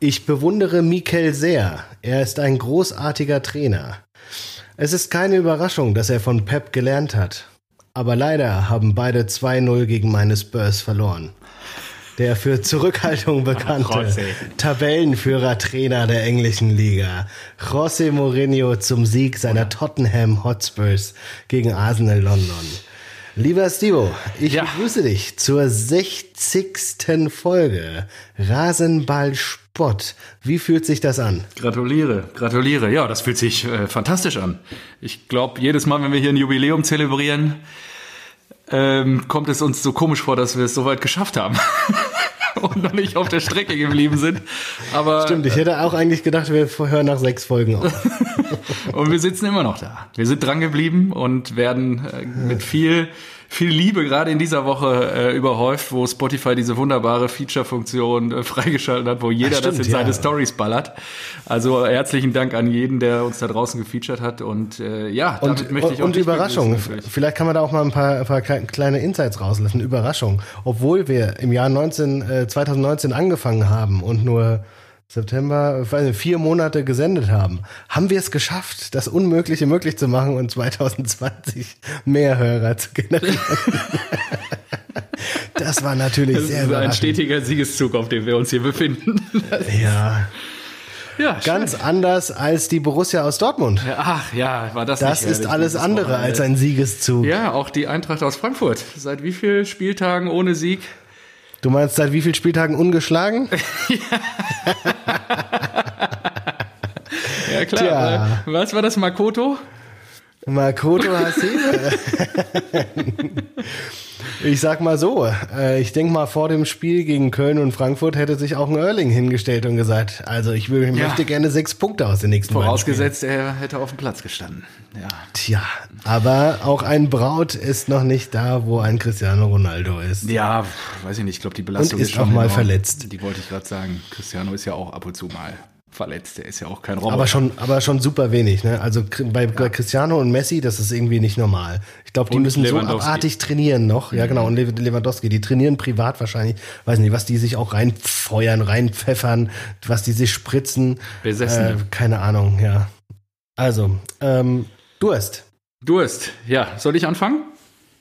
Ich bewundere Mikel sehr. Er ist ein großartiger Trainer. Es ist keine Überraschung, dass er von Pep gelernt hat. Aber leider haben beide 2-0 gegen meine Spurs verloren. Der für Zurückhaltung bekannte Tabellenführer-Trainer der englischen Liga, José Mourinho, zum Sieg seiner Tottenham Hotspurs gegen Arsenal London. Lieber Stivo, ich begrüße dich zur 60. Folge Rasenballsport. Wie fühlt sich das an? Gratuliere. Ja, das fühlt sich fantastisch an. Ich glaube, jedes Mal, wenn wir hier ein Jubiläum zelebrieren, kommt es uns so komisch vor, dass wir es so weit geschafft haben und noch nicht auf der Strecke geblieben sind. Aber stimmt, ich hätte auch eigentlich gedacht, wir hören nach 6 Folgen auf. Und wir sitzen immer noch da. Wir sind dran geblieben und werden mit viel Liebe gerade in dieser Woche überhäuft, wo Spotify diese wunderbare Feature-Funktion freigeschaltet hat, wo jeder seine Stories ballert. Also herzlichen Dank an jeden, der uns da draußen gefeatured hat. Und damit möchte ich auch. Und Überraschung. Vielleicht kann man da auch mal ein paar kleine Insights rauslassen. Überraschung. Obwohl wir im Jahr 2019 angefangen haben und nur September, 4 Monate gesendet haben wir es geschafft, das Unmögliche möglich zu machen und 2020 mehr Hörer zu generieren. Das war natürlich sehr überraschend. Das ist ein stetiger Siegeszug, auf dem wir uns hier befinden. Ja, ganz schön. Anders als die Borussia aus Dortmund. Ach ja, war das nicht ehrlich. Das ist alles andere als ein Siegeszug. Ja, auch die Eintracht aus Frankfurt. Seit wie vielen Spieltagen ohne Sieg? Du meinst, seit wie vielen Spieltagen ungeschlagen? Ja, klar. Tja. Was war das, Moukoko? Moukoko Hasebe. Ich sag mal so, ich denke mal, vor dem Spiel gegen Köln und Frankfurt hätte sich auch ein Erling hingestellt und gesagt, also ich möchte gerne 6 Punkte aus den nächsten Spielen. Vorausgesetzt, er hätte auf dem Platz gestanden. Ja. Tja, aber auch ein Braut ist noch nicht da, wo ein Cristiano Ronaldo ist. Ja, weiß ich nicht, ich glaube, die Belastung ist schon auch mal enorm. Verletzt. Die wollte ich gerade sagen, Cristiano ist ja auch ab und zu mal verletzt, der ist ja auch kein Roboter. Aber schon super wenig, ne? Also bei Cristiano und Messi, das ist irgendwie nicht normal. Ich glaube, die müssen so abartig trainieren noch. Ja, genau. Und Lewandowski, die trainieren privat wahrscheinlich. Weiß nicht, was die sich auch reinfeuern, reinpfeffern, was die sich spritzen. Besessen. Keine Ahnung, ja. Also, Durst, ja. Soll ich anfangen?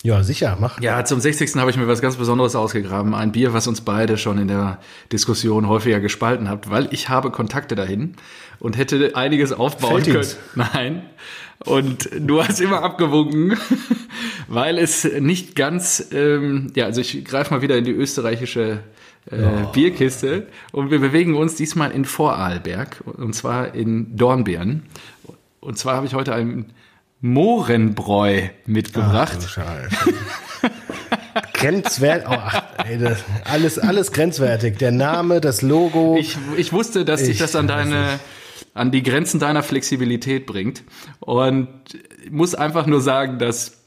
Ja, sicher, mach. Ja, zum 60. habe ich mir was ganz Besonderes ausgegraben. Ein Bier, was uns beide schon in der Diskussion häufiger gespalten hat, weil ich habe Kontakte dahin und hätte einiges aufbauen können. Nein. Und du hast immer abgewunken, weil es nicht ganz, also ich greife mal wieder in die österreichische Bierkiste und wir bewegen uns diesmal in Vorarlberg und zwar in Dornbirn. Und zwar habe ich heute einen Mohrenbräu mitgebracht. Grenzwertig. Alles grenzwertig. Der Name, das Logo. Ich wusste, dass dich das an die Grenzen deiner Flexibilität bringt. Und muss einfach nur sagen, dass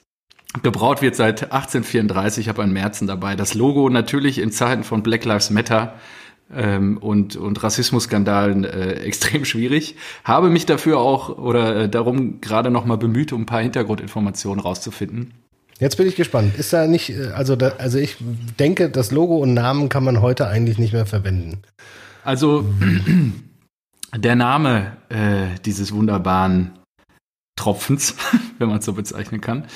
gebraut wird seit 1834. Ich habe ein Märzen dabei. Das Logo natürlich in Zeiten von Black Lives Matter und Rassismusskandalen extrem schwierig. Habe mich dafür auch darum gerade nochmal bemüht, um ein paar Hintergrundinformationen rauszufinden. Jetzt bin ich gespannt. Ist da nicht, also ich denke, das Logo und Namen kann man heute eigentlich nicht mehr verwenden. Also der Name dieses wunderbaren Tropfens, wenn man es so bezeichnen kann,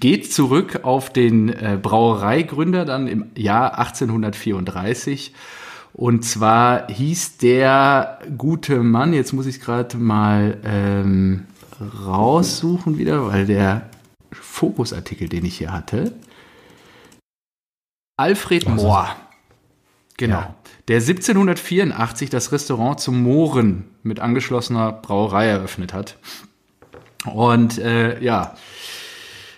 geht zurück auf den Brauereigründer dann im Jahr 1834. Und zwar hieß der gute Mann, jetzt muss ich es gerade mal raussuchen wieder, weil der Fokusartikel, den ich hier hatte, Alfred Mohr. Genau. Ja. Der 1784 das Restaurant zum Mohren mit angeschlossener Brauerei eröffnet hat. Und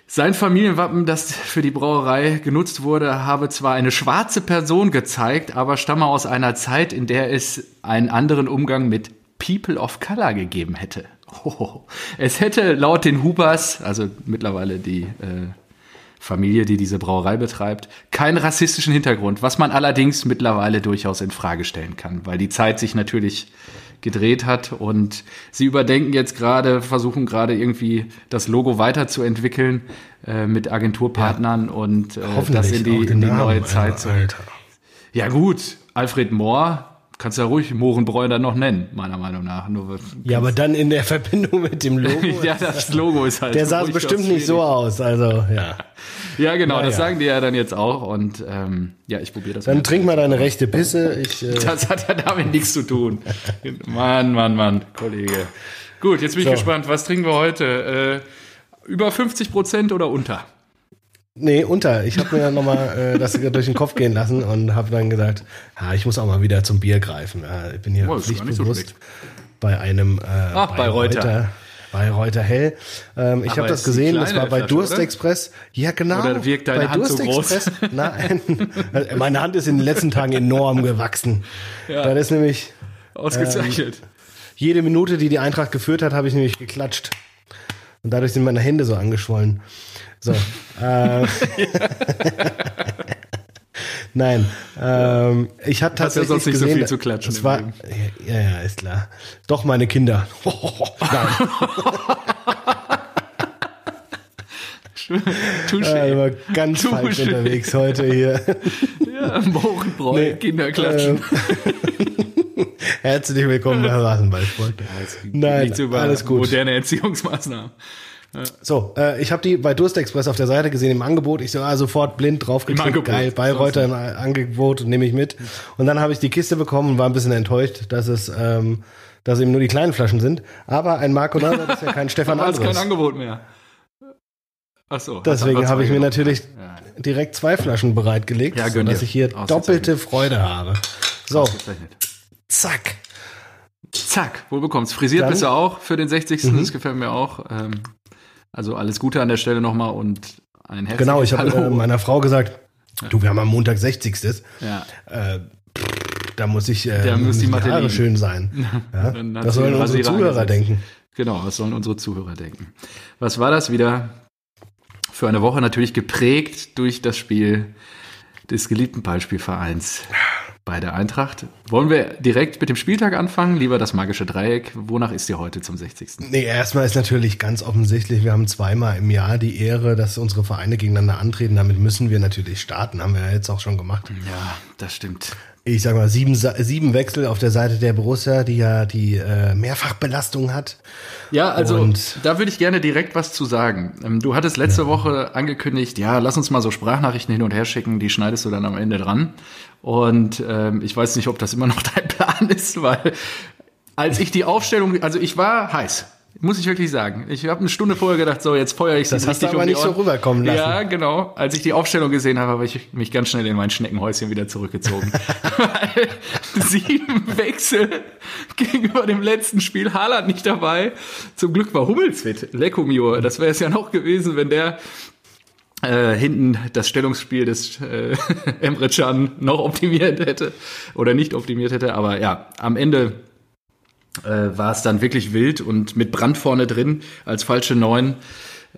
sein Familienwappen, das für die Brauerei genutzt wurde, habe zwar eine schwarze Person gezeigt, aber stamme aus einer Zeit, in der es einen anderen Umgang mit People of Color gegeben hätte. Oh. Es hätte laut den Hubers, also mittlerweile die Familie, die diese Brauerei betreibt, keinen rassistischen Hintergrund, was man allerdings mittlerweile durchaus in Frage stellen kann, weil die Zeit sich natürlich gedreht hat und sie versuchen gerade irgendwie das Logo weiterzuentwickeln mit Agenturpartnern und das in die neue Zeit zu. Ja gut, Alfred Mohr Kannst du ja ruhig Mohrenbräuner noch nennen, meiner Meinung nach. Nur ja, aber dann in der Verbindung mit dem Logo. Ja, das Logo ist halt... Der sah bestimmt nicht so aus, also ja. Ja, genau, das sagen die ja dann jetzt auch und ja, ich probiere das. Dann trink mal deine rechte Pisse. Das hat ja damit nichts zu tun. Mann, Kollege. Gut, jetzt bin ich gespannt, was trinken wir heute? Über 50% oder unter? Nee, unter. Ich habe mir dann nochmal das durch den Kopf gehen lassen und habe dann gesagt, ich muss auch mal wieder zum Bier greifen. Ich bin hier pflichtbewusst so bei einem bei Reuter. Bei Reuter Hell. Ich habe das gesehen, das war bei Flasche, Durst oder? Express. Ja, genau. Oder wirkt deine Hand so groß? Nein. Meine Hand ist in den letzten Tagen enorm gewachsen. Ja. Das ist nämlich ausgezeichnet. Jede Minute, die Eintracht geführt hat, habe ich nämlich geklatscht. Und dadurch sind meine Hände so angeschwollen. So. Nein. Ich habe tatsächlich sonst nicht gesehen, so viel zu klatschen. Es war, ja, ist klar. Doch, meine Kinder. Touché. War ganz falsch unterwegs heute hier. Ja, Morgenbräu, nee, Kinder klatschen. Herzlich willkommen bei Rasenballsport. Nein, alles gut. Moderne Erziehungsmaßnahmen. Ja. So, ich habe die bei Durst Express auf der Seite gesehen im Angebot. Ich so sofort blind drauf geklickt, geil, Bayreuther im Angebot und nehme ich mit. Und dann habe ich die Kiste bekommen und war ein bisschen enttäuscht, dass es dass eben nur die kleinen Flaschen sind. Aber ein Marco Reus ist ja kein Stefan Andres. Da war kein Angebot mehr. Ach so. Deswegen habe ich mir natürlich direkt zwei Flaschen bereitgelegt, sodass ich hier doppelte Freude habe. So, zack, wohl bekommst. Frisiert bist du auch für den 60. Das gefällt mir auch. Also alles Gute an der Stelle nochmal und ein herzliches Hallo. Genau, ich habe meiner Frau gesagt, wir haben am Montag 60. Ja. Da muss ich die Haare schön sein. Ja? Das sollen unsere Zuhörer denken. Genau, das sollen unsere Zuhörer denken. Was war das wieder für eine Woche? Natürlich geprägt durch das Spiel des geliebten Ballspielvereins bei der Eintracht. Wollen wir direkt mit dem Spieltag anfangen? Lieber das magische Dreieck. Wonach ist dir heute zum 60.? Nee, erstmal ist natürlich ganz offensichtlich, wir haben zweimal im Jahr die Ehre, dass unsere Vereine gegeneinander antreten. Damit müssen wir natürlich starten. Haben wir ja jetzt auch schon gemacht. Ja, das stimmt. Ich sag mal, sieben Wechsel auf der Seite der Borussia, die ja die Mehrfachbelastung hat. Ja, also da würde ich gerne direkt was zu sagen. Du hattest letzte Woche angekündigt, lass uns mal so Sprachnachrichten hin und her schicken, die schneidest du dann am Ende dran. Und ich weiß nicht, ob das immer noch dein Plan ist, weil als ich die Aufstellung, also ich war heiß, muss ich wirklich sagen. Ich habe eine Stunde vorher gedacht, so jetzt feuere ich das richtig um die Ohren. Das hast du aber nicht so rüberkommen lassen. Ja, genau. Als ich die Aufstellung gesehen habe, habe ich mich ganz schnell in mein Schneckenhäuschen wieder zurückgezogen. Weil 7 Wechsel gegenüber dem letzten Spiel. Haaland nicht dabei. Zum Glück war Hummels fit. Lecco mio. Das wäre es ja noch gewesen, wenn der hinten das Stellungsspiel des Emre Can noch optimiert hätte oder nicht optimiert hätte. Aber ja, am Ende war es dann wirklich wild und mit Brandt vorne drin als falsche 9,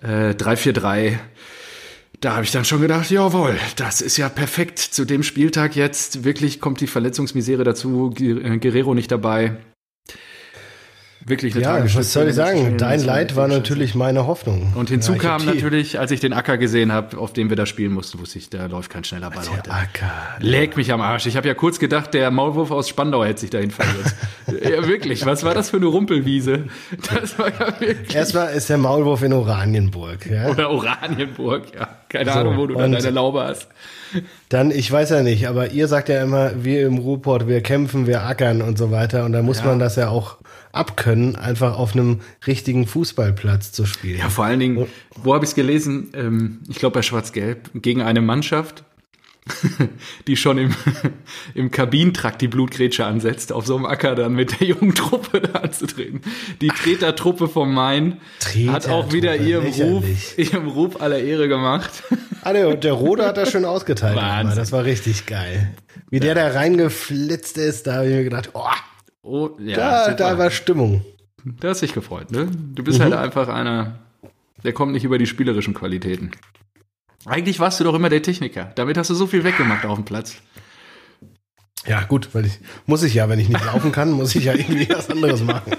3-4-3. Da habe ich dann schon gedacht, jawohl, das ist ja perfekt zu dem Spieltag jetzt. Wirklich kommt die Verletzungsmisere dazu, Guerrero nicht dabei. Wirklich eine tragische. Was soll ich sagen? Dein Leid war natürlich meine Hoffnung. Und hinzu kam natürlich, als ich den Acker gesehen habe, auf dem wir da spielen mussten, wusste ich, da läuft kein schneller Ball heute. Acker. Leg mich am Arsch. Ich habe ja kurz gedacht, der Maulwurf aus Spandau hätte sich dahin verirrt. Ja, wirklich. Was war das für eine Rumpelwiese? Das war ja wirklich. Erstmal ist der Maulwurf in Oranienburg. Ja? Oder Oranienburg, ja. Keine Ahnung, wo du dann deine Laube hast. Dann, ich weiß ja nicht, aber ihr sagt ja immer, wir im Ruhrpott, wir kämpfen, wir ackern und so weiter. Und da muss man das ja auch abkönnen, einfach auf einem richtigen Fußballplatz zu spielen. Ja, vor allen Dingen, wo habe ich es gelesen? Ich glaube bei Schwarz-Gelb, gegen eine Mannschaft, die schon im Kabinentrakt die Blutgrätsche ansetzt, auf so einem Acker dann mit der jungen Truppe da anzutreten. Die Tretertruppe vom Main hat auch wieder ihrem Ruf aller Ehre gemacht. Und der Rode hat das schön ausgeteilt. Wahnsinn. Das war richtig geil. Wie der reingeflitzt ist, da habe ich mir gedacht, da war Stimmung. Da hast dich gefreut, ne? Du bist halt einfach einer, der kommt nicht über die spielerischen Qualitäten. Eigentlich warst du doch immer der Techniker. Damit hast du so viel weggemacht auf dem Platz. Ja, gut, weil wenn ich nicht laufen kann, muss ich ja irgendwie was anderes machen.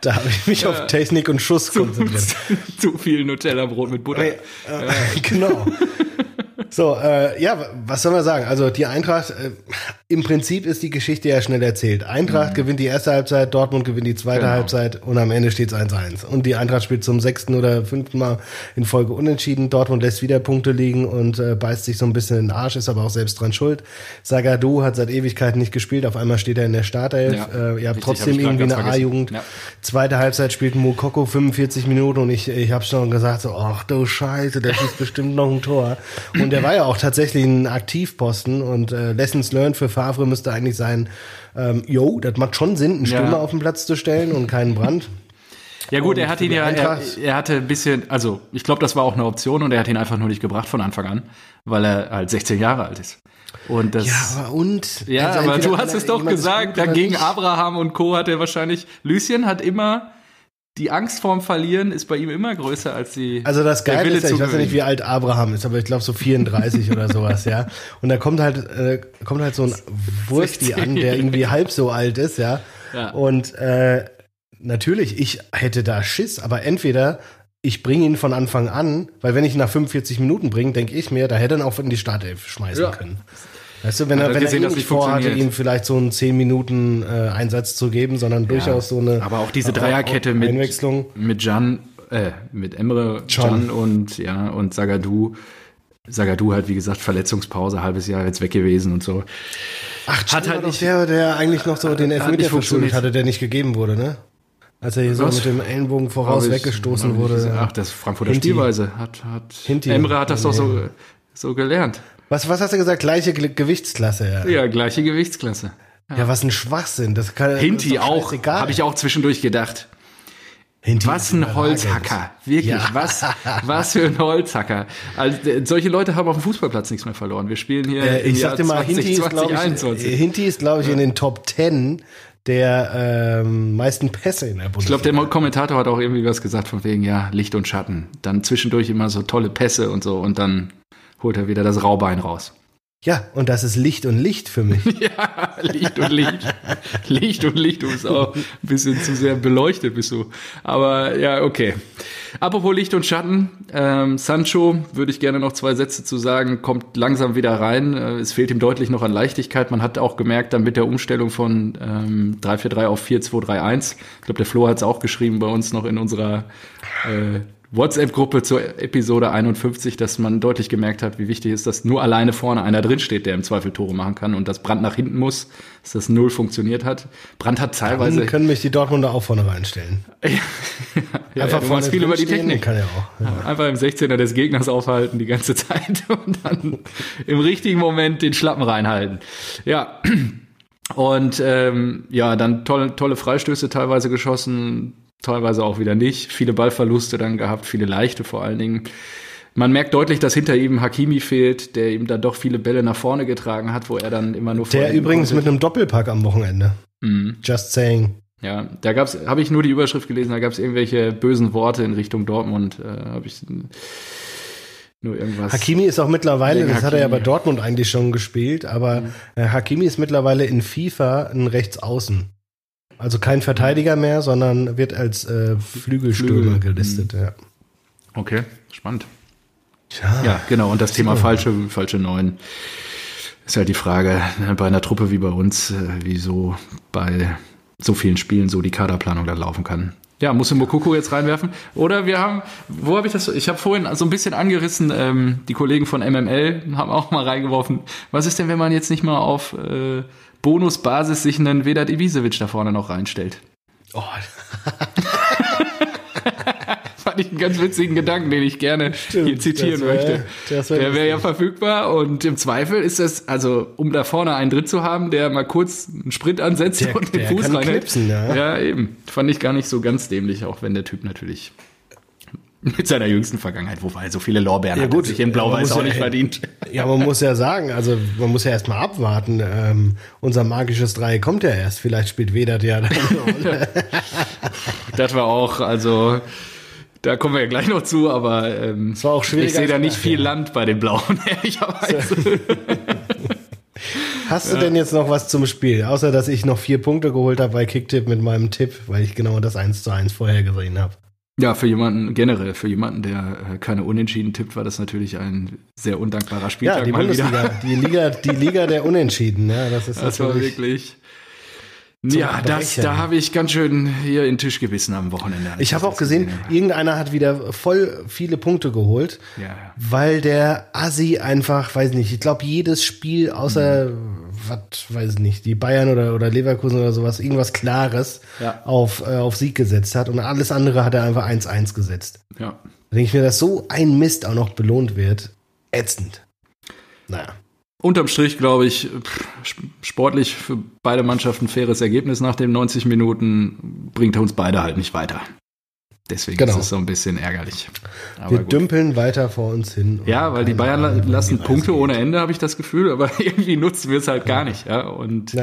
Da habe ich mich auf Technik und Schuss konzentriert. Zu viel Nutella-Brot mit Butter. Genau. So, was soll man sagen? Also die Eintracht im Prinzip ist die Geschichte ja schnell erzählt. Eintracht gewinnt die erste Halbzeit, Dortmund gewinnt die zweite Halbzeit und am Ende steht es 1-1. Und die Eintracht spielt zum 6. oder 5. Mal in Folge unentschieden. Dortmund lässt wieder Punkte liegen und beißt sich so ein bisschen in den Arsch, ist aber auch selbst dran schuld. Zagadou hat seit Ewigkeiten nicht gespielt, auf einmal steht er in der Startelf. Ja, ihr habt trotzdem irgendwie eine A-Jugend. Ja. Zweite Halbzeit spielt Moukoko 45 Minuten und ich habe schon gesagt, so, ach du Scheiße, der schießt bestimmt noch ein Tor. Und der war ja auch tatsächlich ein Aktivposten und Lessons learned für Favre müsste eigentlich sein, das macht schon Sinn, einen Stürmer auf den Platz zu stellen und keinen Brandt. Ja gut, er hatte ihn ja, er hatte ein bisschen, also ich glaube, das war auch eine Option und er hat ihn einfach nur nicht gebracht von Anfang an, weil er halt 16 Jahre alt ist. Und das, ja, aber du hast es doch gesagt, dagegen Abraham und Co. hat er wahrscheinlich, Lucien hat immer, die Angst vorm Verlieren ist bei ihm immer größer als die. Also das Geile ist ja, ich weiß ja nicht, wie alt Abraham ist, aber ich glaube so 34 oder sowas, ja. Und da kommt halt so ein Wursti an, der irgendwie halb so alt ist, ja. Und natürlich, ich hätte da Schiss, aber entweder ich bringe ihn von Anfang an, weil wenn ich ihn nach 45 Minuten bringe, denke ich mir, da hätte er auch in die Startelf schmeißen können. Weißt du, wenn er nicht vorhatte, ihm vielleicht so einen 10 Minuten Einsatz zu geben, sondern durchaus so eine. Aber auch diese Dreierkette mit Emre, Can und Zagadou. Zagadou halt, wie gesagt, Verletzungspause, halbes Jahr jetzt weg gewesen und so. Ach, Can war doch der eigentlich noch so den Elfmeter verschuldet hatte, der nicht gegeben wurde, ne? Als er hier so mit dem Ellenbogen voraus weggestoßen wurde. Ach, das ist Frankfurter Spielweise. Emre hat das doch so gelernt. Was hast du gesagt? Gleiche Gewichtsklasse. Ja, gleiche Gewichtsklasse. Ja, was ein Schwachsinn. Das kann, Hinti das auch, habe ich auch zwischendurch gedacht. Hinti, was ein Holzhacker. Wirklich, was für ein Holzhacker. Also, solche Leute haben auf dem Fußballplatz nichts mehr verloren. Wir spielen hier ich sag dir mal, Hinti ist, glaube ich, in den Top 10 der meisten Pässe in der Bundesliga. Ich glaube, der Kommentator hat auch irgendwie was gesagt von wegen, Licht und Schatten. Dann zwischendurch immer so tolle Pässe und so und dann holt er wieder das Raubein raus. Ja, und das ist Licht und Licht für mich. Ja, Licht und Licht. Licht und Licht, du bist auch ein bisschen zu sehr beleuchtet, bist du. Aber ja, okay. Apropos Licht und Schatten, Sancho, würde ich gerne noch 2 Sätze zu sagen, kommt langsam wieder rein. Es fehlt ihm deutlich noch an Leichtigkeit. Man hat auch gemerkt, dann mit der Umstellung von 3-4-3 auf 4-2-3-1. Ich glaube, der Flo hat es auch geschrieben bei uns noch in unserer WhatsApp-Gruppe zur Episode 51, dass man deutlich gemerkt hat, wie wichtig ist, dass nur alleine vorne einer drinsteht, der im Zweifel Tore machen kann und dass Brandt nach hinten muss, dass das 0 funktioniert hat. Brandt hat teilweise... Dann können mich die Dortmunder auch vorne reinstellen. Einfach vorne viel über die Technik. Kann ja auch, Einfach im 16er des Gegners aufhalten die ganze Zeit und dann im richtigen Moment den Schlappen reinhalten. Ja, und dann tolle Freistöße teilweise geschossen, teilweise auch wieder nicht. Viele Ballverluste dann gehabt, viele leichte vor allen Dingen. Man merkt deutlich, dass hinter ihm Hakimi fehlt, der ihm dann doch viele Bälle nach vorne getragen hat, wo er dann immer nur vorne. Der übrigens mit einem Doppelpack am Wochenende. Mhm. Just saying. Ja, da gab's, habe ich nur die Überschrift gelesen, da gab es irgendwelche bösen Worte in Richtung Dortmund. Habe ich nur irgendwas. Hakimi ist auch mittlerweile, das Hakimi. Hat er ja bei Dortmund eigentlich schon gespielt, aber Hakimi ist mittlerweile in FIFA ein Rechtsaußen. Also kein Verteidiger mehr, sondern wird als Flügelstürmer gelistet. Ja. Okay, spannend. Ja, genau. Und das Thema falsche 9 ist halt die Frage, bei einer Truppe wie bei uns, wieso bei so vielen Spielen so die Kaderplanung dann laufen kann. Ja, muss in Moukoko jetzt reinwerfen. Oder wir haben, wo habe ich das? Ich habe vorhin so ein bisschen angerissen, die Kollegen von MML haben auch mal reingeworfen. Was ist denn, wenn man jetzt nicht mal auf Bonusbasis sich einen Vedad Ibišević da vorne noch reinstellt? Oh. Fand ich einen ganz witzigen Gedanken, den ich gerne hier zitieren möchte. Der wäre ja verfügbar und im Zweifel ist das, also um da vorne einen drin zu haben, der mal kurz einen Sprint ansetzt und den Fuß reinhält. Ja, eben. Fand ich gar nicht so ganz dämlich, auch wenn der Typ natürlich mit seiner jüngsten Vergangenheit, wobei so viele Lorbeeren hat er sich in Blau-Weiß auch nicht verdient. Ja, man muss ja sagen, also man muss ja erstmal abwarten. Unser magisches Dreieck kommt ja erst. Vielleicht spielt Vedad dann eine Rolle. Das war auch, also da kommen wir ja gleich noch zu, aber war auch schwierig, ich sehe da nicht viel Land bei den Blauen, ehrlicherweise. Hast du denn jetzt noch was zum Spiel? Außer, dass ich noch 4 Punkte geholt habe bei Kicktipp mit meinem Tipp, weil ich genau das 1:1 vorher gesehen habe. Ja, für jemanden generell, für jemanden, der keine Unentschieden tippt, war das natürlich ein sehr undankbarer Spieltag. Ja, die Bundesliga, die Liga der Unentschieden. Ja, das war wirklich... Ja, da habe ich ganz schön hier in den Tisch gebissen am Wochenende. Ich habe auch gesehen, irgendeiner hat wieder voll viele Punkte geholt, ja. Weil der Assi einfach, weiß nicht, ich glaube jedes Spiel außer, was weiß nicht, die Bayern oder Leverkusen oder sowas, irgendwas Klares auf Sieg gesetzt hat und alles andere hat er einfach 1-1 gesetzt. Ja. Da denke ich mir, dass so ein Mist auch noch belohnt wird, ätzend. Naja. Unterm Strich, glaube ich, sportlich für beide Mannschaften faires Ergebnis nach den 90 Minuten, bringt uns beide halt nicht weiter. Deswegen ist es so ein bisschen ärgerlich. Aber wir dümpeln weiter vor uns hin. Ja, weil die Bayern lassen Punkte ohne Ende, habe ich das Gefühl, aber irgendwie nutzen wir es halt gar nicht. Ja? Und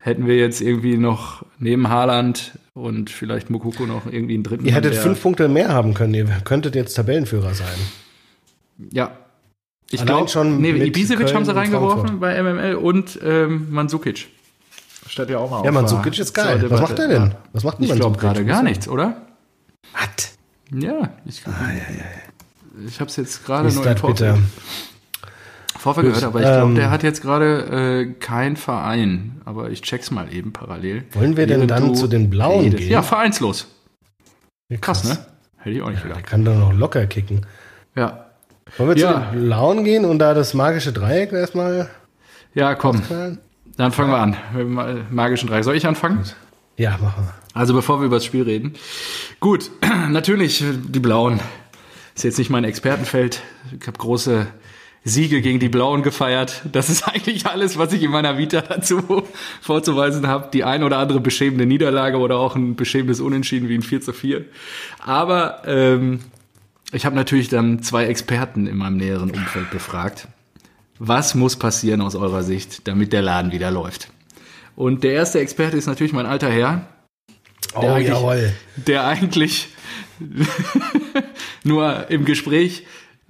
hätten wir jetzt irgendwie noch neben Haaland und vielleicht Moukoko noch irgendwie einen dritten... Ihr hättet 5 Punkte mehr haben können, ihr könntet jetzt Tabellenführer sein. Ja. Ich glaube schon. Nee, Ibišević haben sie reingeworfen bei MML und Mandzukic. Statt ja auch mal. Ja, Mandzukic ist geil. Was macht der denn? Ja. Was macht Mandzukic? Ich glaube gerade gar nichts, oder? Was? Ja, ich habe es jetzt gerade nur im Vorfeld gehört, aber ich glaube, der hat jetzt gerade keinen Verein. Aber ich check's mal eben parallel. Wollen wir denn dann zu den Blauen gehen? Ja, vereinslos. Ja, krass, ne? Hätte ich auch nicht gedacht. Der kann doch noch locker kicken. Ja. Wollen wir zu den Blauen gehen und da das magische Dreieck erstmal? Ja, komm. Ausfallen? Dann fangen wir an mit dem magischen Dreieck. Soll ich anfangen? Ja, machen wir. Also bevor wir über das Spiel reden. Gut, natürlich die Blauen. Ist jetzt nicht mein Expertenfeld. Ich habe große Siege gegen die Blauen gefeiert. Das ist eigentlich alles, was ich in meiner Vita dazu vorzuweisen habe. Die ein oder andere beschämende Niederlage oder auch ein beschämendes Unentschieden wie ein 4:4. Aber... ich habe natürlich dann 2 Experten in meinem näheren Umfeld befragt. Was muss passieren aus eurer Sicht, damit der Laden wieder läuft? Und der erste Experte ist natürlich mein alter Herr. Der eigentlich nur im Gespräch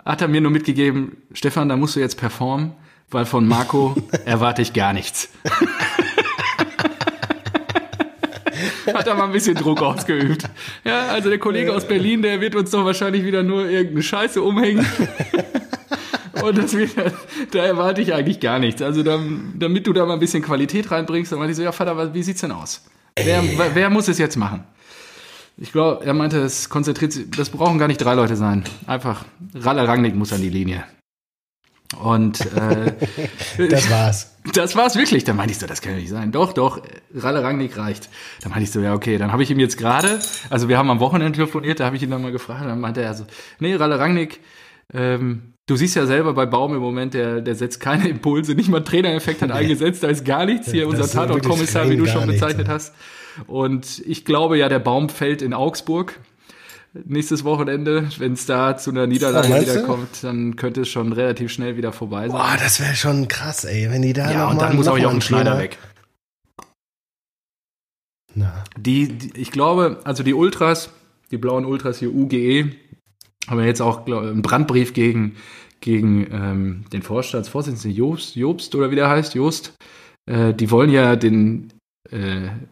hat er mir nur mitgegeben, Stefan, da musst du jetzt performen, weil von Marco erwarte ich gar nichts. Hat da mal ein bisschen Druck ausgeübt. Ja, also der Kollege aus Berlin, der wird uns doch wahrscheinlich wieder nur irgendeine Scheiße umhängen. Und da erwarte ich eigentlich gar nichts. Also damit du da mal ein bisschen Qualität reinbringst, dann meinte ich so, ja Vater, wie sieht's denn aus? Wer muss es jetzt machen? Ich glaube, er meinte, es konzentriert sich, das brauchen gar nicht 3 Leute sein. Einfach, Ralf Rangnick muss an die Linie. Und das war's. Das war's wirklich. Dann meinte ich so, das kann ja nicht sein. Doch, Ralle Rangnick reicht. Dann meinte ich so, ja okay, dann habe ich ihm jetzt gerade, also wir haben am Wochenende telefoniert, da habe ich ihn dann mal gefragt, dann meinte er so, nee, Ralle Rangnick, du siehst ja selber bei Baum im Moment, der setzt keine Impulse, nicht mal einen Trainereffekt hat eingesetzt, da ist gar nichts. Hier unser Tatortkommissar, wie du schon bezeichnet hast. Und ich glaube ja, der Baum fällt in Augsburg. Nächstes Wochenende, wenn es da zu einer Niederlage wiederkommt, dann könnte es schon relativ schnell wieder vorbei sein. Boah, das wäre schon krass, ey, wenn die da ja, und dann muss auch Jochen Schneider weg. Na. Ich glaube, also die Ultras, die blauen Ultras hier, UGE, haben ja jetzt auch einen Brandbrief gegen den Vorstandsvorsitzenden Jobst oder wie der heißt, Jost. Die wollen ja den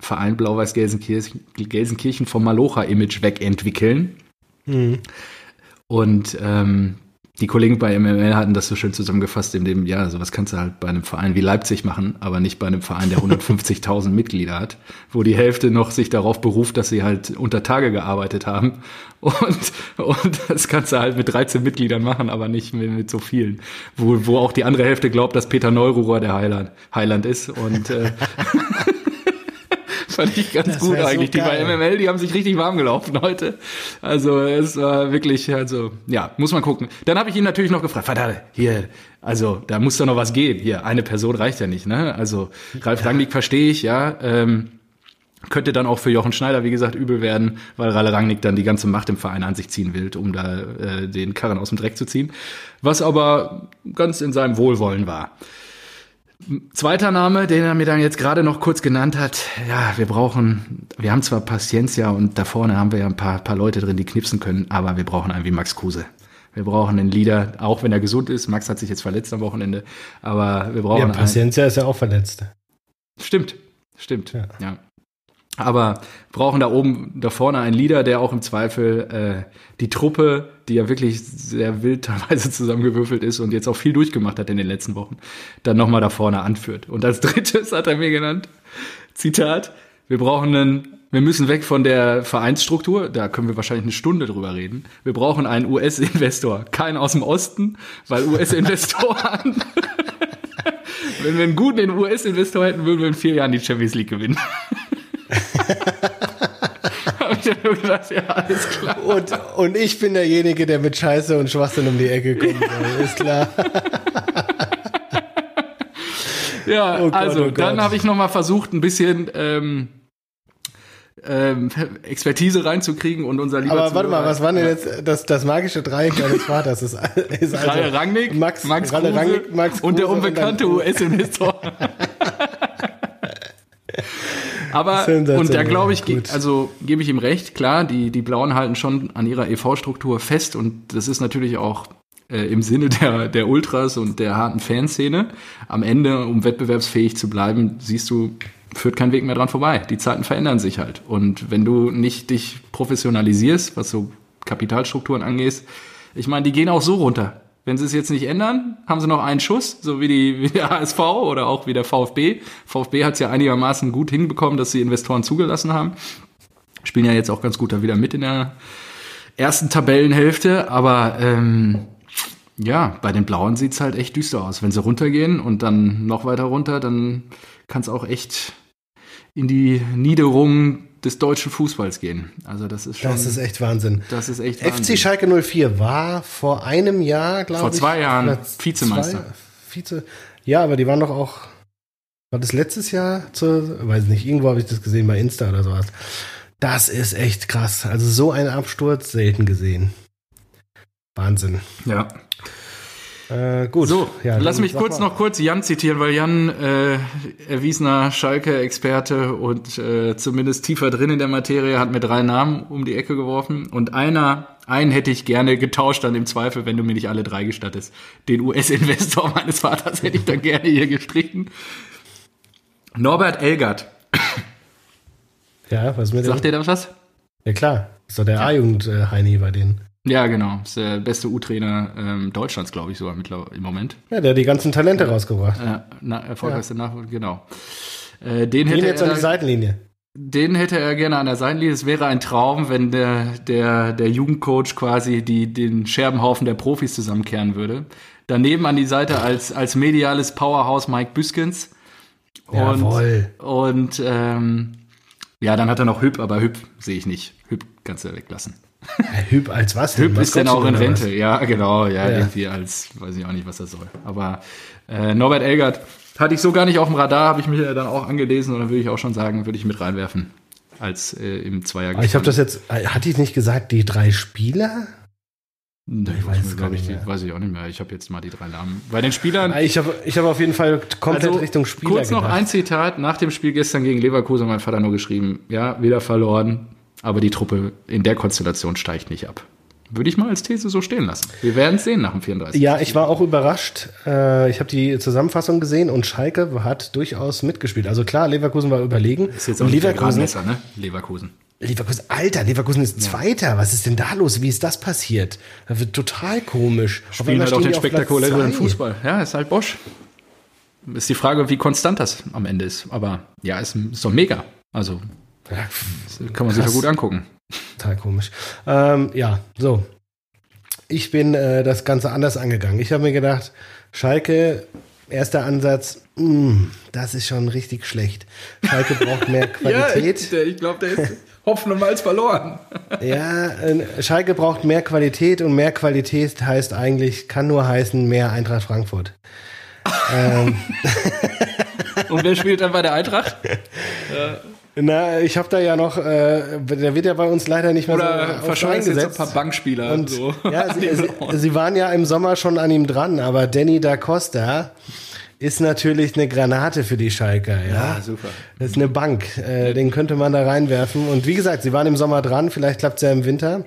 Verein Blau-Weiß Gelsenkirchen vom Malocha-Image wegentwickeln. Mhm. Und die Kollegen bei MML hatten das so schön zusammengefasst, indem, ja, sowas kannst du halt bei einem Verein wie Leipzig machen, aber nicht bei einem Verein, der 150.000 Mitglieder hat, wo die Hälfte noch sich darauf beruft, dass sie halt unter Tage gearbeitet haben. Und das kannst du halt mit 13 Mitgliedern machen, aber nicht mit so vielen. Wo auch die andere Hälfte glaubt, dass Peter Neururer der Heiland ist. Und fand ich ganz gut eigentlich. So die bei MML, die haben sich richtig warm gelaufen heute. Also es war wirklich, also ja, muss man gucken. Dann habe ich ihn natürlich noch gefragt, Vater, hier, also da muss doch noch was gehen. Hier, eine Person reicht ja nicht, ne? Also Ralf Rangnick verstehe ich, ja. Könnte dann auch für Jochen Schneider, wie gesagt, übel werden, weil Ralle Rangnick dann die ganze Macht im Verein an sich ziehen will, um da den Karren aus dem Dreck zu ziehen. Was aber ganz in seinem Wohlwollen war. Zweiter Name, den er mir dann jetzt gerade noch kurz genannt hat. Ja, wir haben zwar Paciencia und da vorne haben wir ja ein paar Leute drin, die knipsen können, aber wir brauchen einen wie Max Kruse. Wir brauchen einen Leader, auch wenn er gesund ist. Max hat sich jetzt verletzt am Wochenende, aber wir brauchen einen. Ja, Paciencia ist ja auch verletzt. Stimmt. Ja. Aber brauchen da oben, da vorne einen Leader, der auch im Zweifel die Truppe, die ja wirklich sehr wild teilweise zusammengewürfelt ist und jetzt auch viel durchgemacht hat in den letzten Wochen, dann nochmal da vorne anführt. Und als drittes hat er mir genannt, Zitat, wir müssen weg von der Vereinsstruktur, da können wir wahrscheinlich eine Stunde drüber reden. Wir brauchen einen US-Investor, keinen aus dem Osten, weil US-Investoren... Wenn wir einen guten US-Investor hätten, würden wir in 4 Jahren die Champions League gewinnen. Habe ich dann nur gedacht, ja, alles klar. Und ich bin derjenige, der mit Scheiße und Schwachsinn um die Ecke kommt. Ja. Ist klar. Ja, oh Gott, also oh dann habe ich nochmal versucht, ein bisschen Expertise reinzukriegen und unser lieber Aber warte mal, was war denn jetzt das magische Dreieck eines Vaters? Ist also Ralle Rangnick, Max Kruse und der unbekannte US-Investor. Aber, und da glaube ich, also gebe ich ihm recht, klar, die Blauen halten schon an ihrer EV-Struktur fest und das ist natürlich auch im Sinne der Ultras und der harten Fanszene. Am Ende, um wettbewerbsfähig zu bleiben, siehst du, führt kein Weg mehr dran vorbei. Die Zeiten verändern sich halt. Und wenn du nicht dich professionalisierst, was so Kapitalstrukturen angeht, ich meine, die gehen auch so runter. Wenn sie es jetzt nicht ändern, haben sie noch einen Schuss, so wie der HSV oder auch wie der VfB. VfB hat es ja einigermaßen gut hinbekommen, dass sie Investoren zugelassen haben. Spielen ja jetzt auch ganz gut da wieder mit in der ersten Tabellenhälfte. Aber ja, bei den Blauen sieht es halt echt düster aus. Wenn sie runtergehen und dann noch weiter runter, dann kann es auch echt in die Niederung des deutschen Fußballs gehen. Also das ist schon... Das ist echt Wahnsinn. FC Schalke 04 war vor einem Jahr, glaube ich... Vor 2 Jahren Vizemeister. Ja, aber die waren doch auch... War das letztes Jahr? Weiß nicht, irgendwo habe ich das gesehen, bei Insta oder sowas. Das ist echt krass. Also so ein Absturz selten gesehen. Wahnsinn. Ja. Gut. So, ja, lass mich kurz Jan zitieren, weil Jan erwiesener Schalke-Experte und zumindest tiefer drin in der Materie hat mir 3 Namen um die Ecke geworfen und einen hätte ich gerne getauscht, dann im Zweifel, wenn du mir nicht alle 3 gestattest. Den US-Investor meines Vaters hätte ich dann gerne hier gestrichen. Norbert Elgert. Ja, was mit dem? Sagt dir da was? Ja klar, ist doch der A-Jugend-Heini bei denen. Ja, genau. Ist der beste U-Trainer Deutschlands, glaube ich, sogar im Moment. Ja, der hat die ganzen Talente rausgebracht. Erfolgreichste Nachfolger, genau. Den hätte jetzt an die Seitenlinie. Den hätte er gerne an der Seitenlinie. Es wäre ein Traum, wenn der Jugendcoach quasi den Scherbenhaufen der Profis zusammenkehren würde. Daneben an die Seite als mediales Powerhouse Mike Büskens. Jawohl. Und ja, dann hat er noch Hüb, aber Hüb sehe ich nicht. Hüb kannst du weglassen. Hüb als was? Hüb ist denn auch in Rente, ja, genau, ja, irgendwie als, weiß ich auch nicht, was das soll. Aber Norbert Elgert hatte ich so gar nicht auf dem Radar, habe ich mich dann auch angelesen und dann würde ich auch schon sagen, würde ich mit reinwerfen, als im Zweiergespann. Ich habe das jetzt, hatte ich nicht gesagt, die 3 Spieler? Nee, weiß ich auch nicht mehr. Ich habe jetzt mal die 3 Namen. Bei den Spielern... Ich hab auf jeden Fall komplett Richtung Spieler kurz gedacht. Noch ein Zitat, nach dem Spiel gestern gegen Leverkusen hat mein Vater nur geschrieben, ja, wieder verloren. Aber die Truppe in der Konstellation steigt nicht ab. Würde ich mal als These so stehen lassen. Wir werden es sehen nach dem 34. Ja, ich war auch überrascht. Ich habe die Zusammenfassung gesehen und Schalke hat durchaus mitgespielt. Also klar, Leverkusen war überlegen. Ist jetzt auch nicht der Gradmesser, ne? Leverkusen, Alter, Leverkusen ist Zweiter. Was ist denn da los? Wie ist das passiert? Das wird total komisch. Spielen halt auch den spektakulären Fußball. Ja, ist halt Bosch. Ist die Frage, wie konstant das am Ende ist. Aber ja, ist doch mega. Also... Ja, kann man sich ja gut angucken. Total komisch. Ja, so. Ich bin das Ganze anders angegangen. Ich habe mir gedacht, Schalke, erster Ansatz, das ist schon richtig schlecht. Schalke braucht mehr Qualität. Ja, ich glaube, der ist Hopfen und Malz verloren. Ja, Schalke braucht mehr Qualität und mehr Qualität heißt eigentlich, kann nur heißen, mehr Eintracht Frankfurt. Und wer spielt dann bei der Eintracht? Na, ich habe da ja noch, der wird ja bei uns leider nicht mehr so verscheucht jetzt ein paar Bankspieler. Und so. Ja, sie waren ja im Sommer schon an ihm dran, aber Danny da Costa ist natürlich eine Granate für die Schalker. Ja, ja super. Das ist eine Bank, den könnte man da reinwerfen. Und wie gesagt, sie waren im Sommer dran, vielleicht klappt es ja im Winter.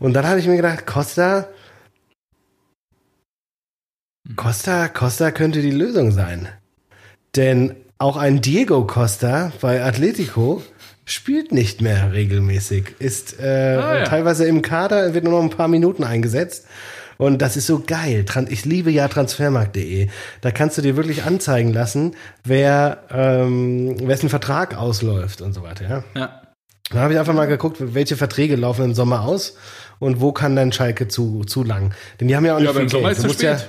Und dann habe ich mir gedacht, Costa könnte die Lösung sein. Denn auch ein Diego Costa bei Atletico spielt nicht mehr regelmäßig, ist teilweise im Kader, wird nur noch ein paar Minuten eingesetzt. Und das ist so geil. Ich liebe ja transfermarkt.de. Da kannst du dir wirklich anzeigen lassen, wessen Vertrag ausläuft und so weiter. Ja. Ja. Da habe ich einfach mal geguckt, welche Verträge laufen im Sommer aus und wo kann dann Schalke zu lang. Denn die haben ja auch nicht viel Geld. Aber im Sommer ist es zu spät.